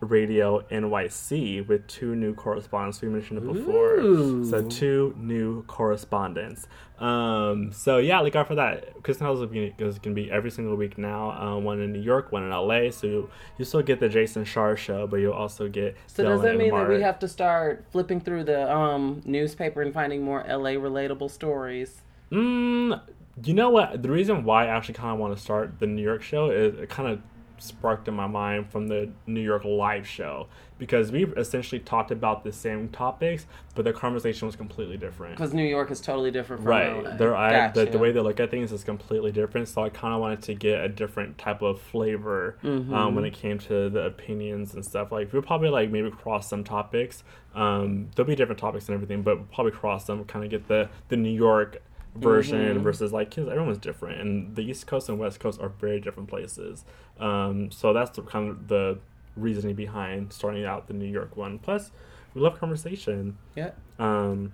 Radio N Y C with two new correspondents. We mentioned it before. Ooh. So two new correspondents. Um, so yeah, look out for that. Kiss and Tell is gonna be every single week now. Uh, one in New York, one in L A. So you you still get the Jason Shar show, but you'll also get. So Dylan does that mean Mark. That we have to start flipping through the um, newspaper and finding more L A relatable stories? Mm, you know what? The reason why I actually kind of want to start the New York show is it kind of. sparked in my mind from the New York live show, because we essentially talked about the same topics, but the conversation was completely different. Because New York is totally different from right. L A. Their, I, gotcha. the, the way they look at things is completely different, so I kind of wanted to get a different type of flavor mm-hmm. um, when it came to the opinions and stuff. Like, we'll probably, like, maybe cross some topics. Um, there'll be different topics and everything, but we'll probably cross them, kind of get the, the New York version mm-hmm. versus, like, kids, everyone's different. And the East Coast and West Coast are very different places. Um, so that's the, kind of the reasoning behind starting out the New York one. Plus, we love conversation. Yeah. Um.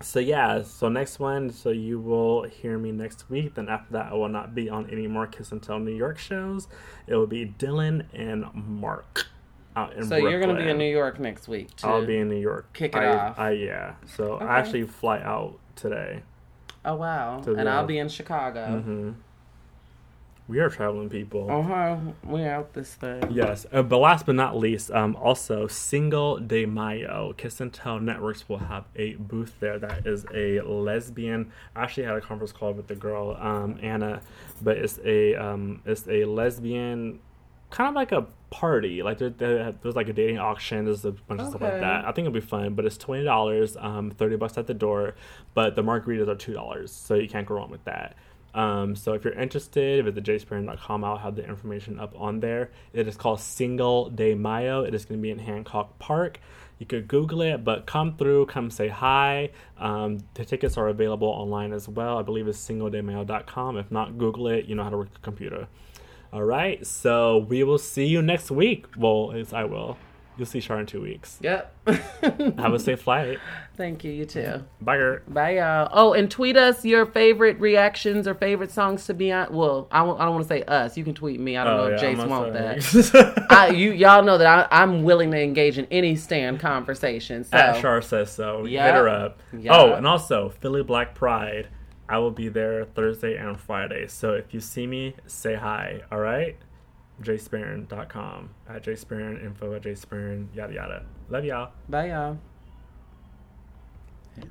So, yeah. So, next one. So, you will hear me next week. Then after that, I will not be on any more Kiss and Tell New York shows. It will be Dylan and Mark. Out in so Brooklyn. You're going to be in New York next week, too. I'll be in New York. Kick it I, off. I, yeah. So, okay. I actually fly out today. Oh, wow. And I'll be in Chicago. Mm-hmm. We are traveling people. Uh-huh. We out this thing. Yes. Uh, but last but not least, um, also, Single de Mayo. Kiss and Tell Networks will have a booth there that is a lesbian. I actually had a conference call with the girl, um, Anna, but it's a um, it's a lesbian, kind of like a party. Like, there, there, there's like a dating auction. There's a bunch okay. of stuff like that. I think it'll be fun, but it's twenty dollars, um, thirty bucks at the door, but the margaritas are two dollars, so you can't go wrong with that. Um, so if you're interested, visit j sparren dot com. I'll have the information up on there. It is called Single de Mayo. It is going to be in Hancock Park. You could Google it, but come through, come say hi. Um, the tickets are available online as well. I believe it's single de mayo dot com. If not, Google it. You know how to work the computer. All right, so we will see you next week. Well, it's, I will. You'll see Char in two weeks. Yep. Have a safe flight. Thank you. You too. Bye, girl. Bye, y'all. Oh, and tweet us your favorite reactions or favorite songs to Beyonce. Well, I, w- I don't want to say us. You can tweet me. I don't oh, know if yeah, Jace want that. I, you, y'all know that I, I'm willing to engage in any stand conversation. So. At Char says so. Yep. Hit her up. Yep. Oh, and also, Philly Black Pride. I will be there Thursday and Friday. So if you see me, say hi. All right? j sparren dot com. At jsparren, info at jsparren, yada, yada. Love y'all. Bye, y'all.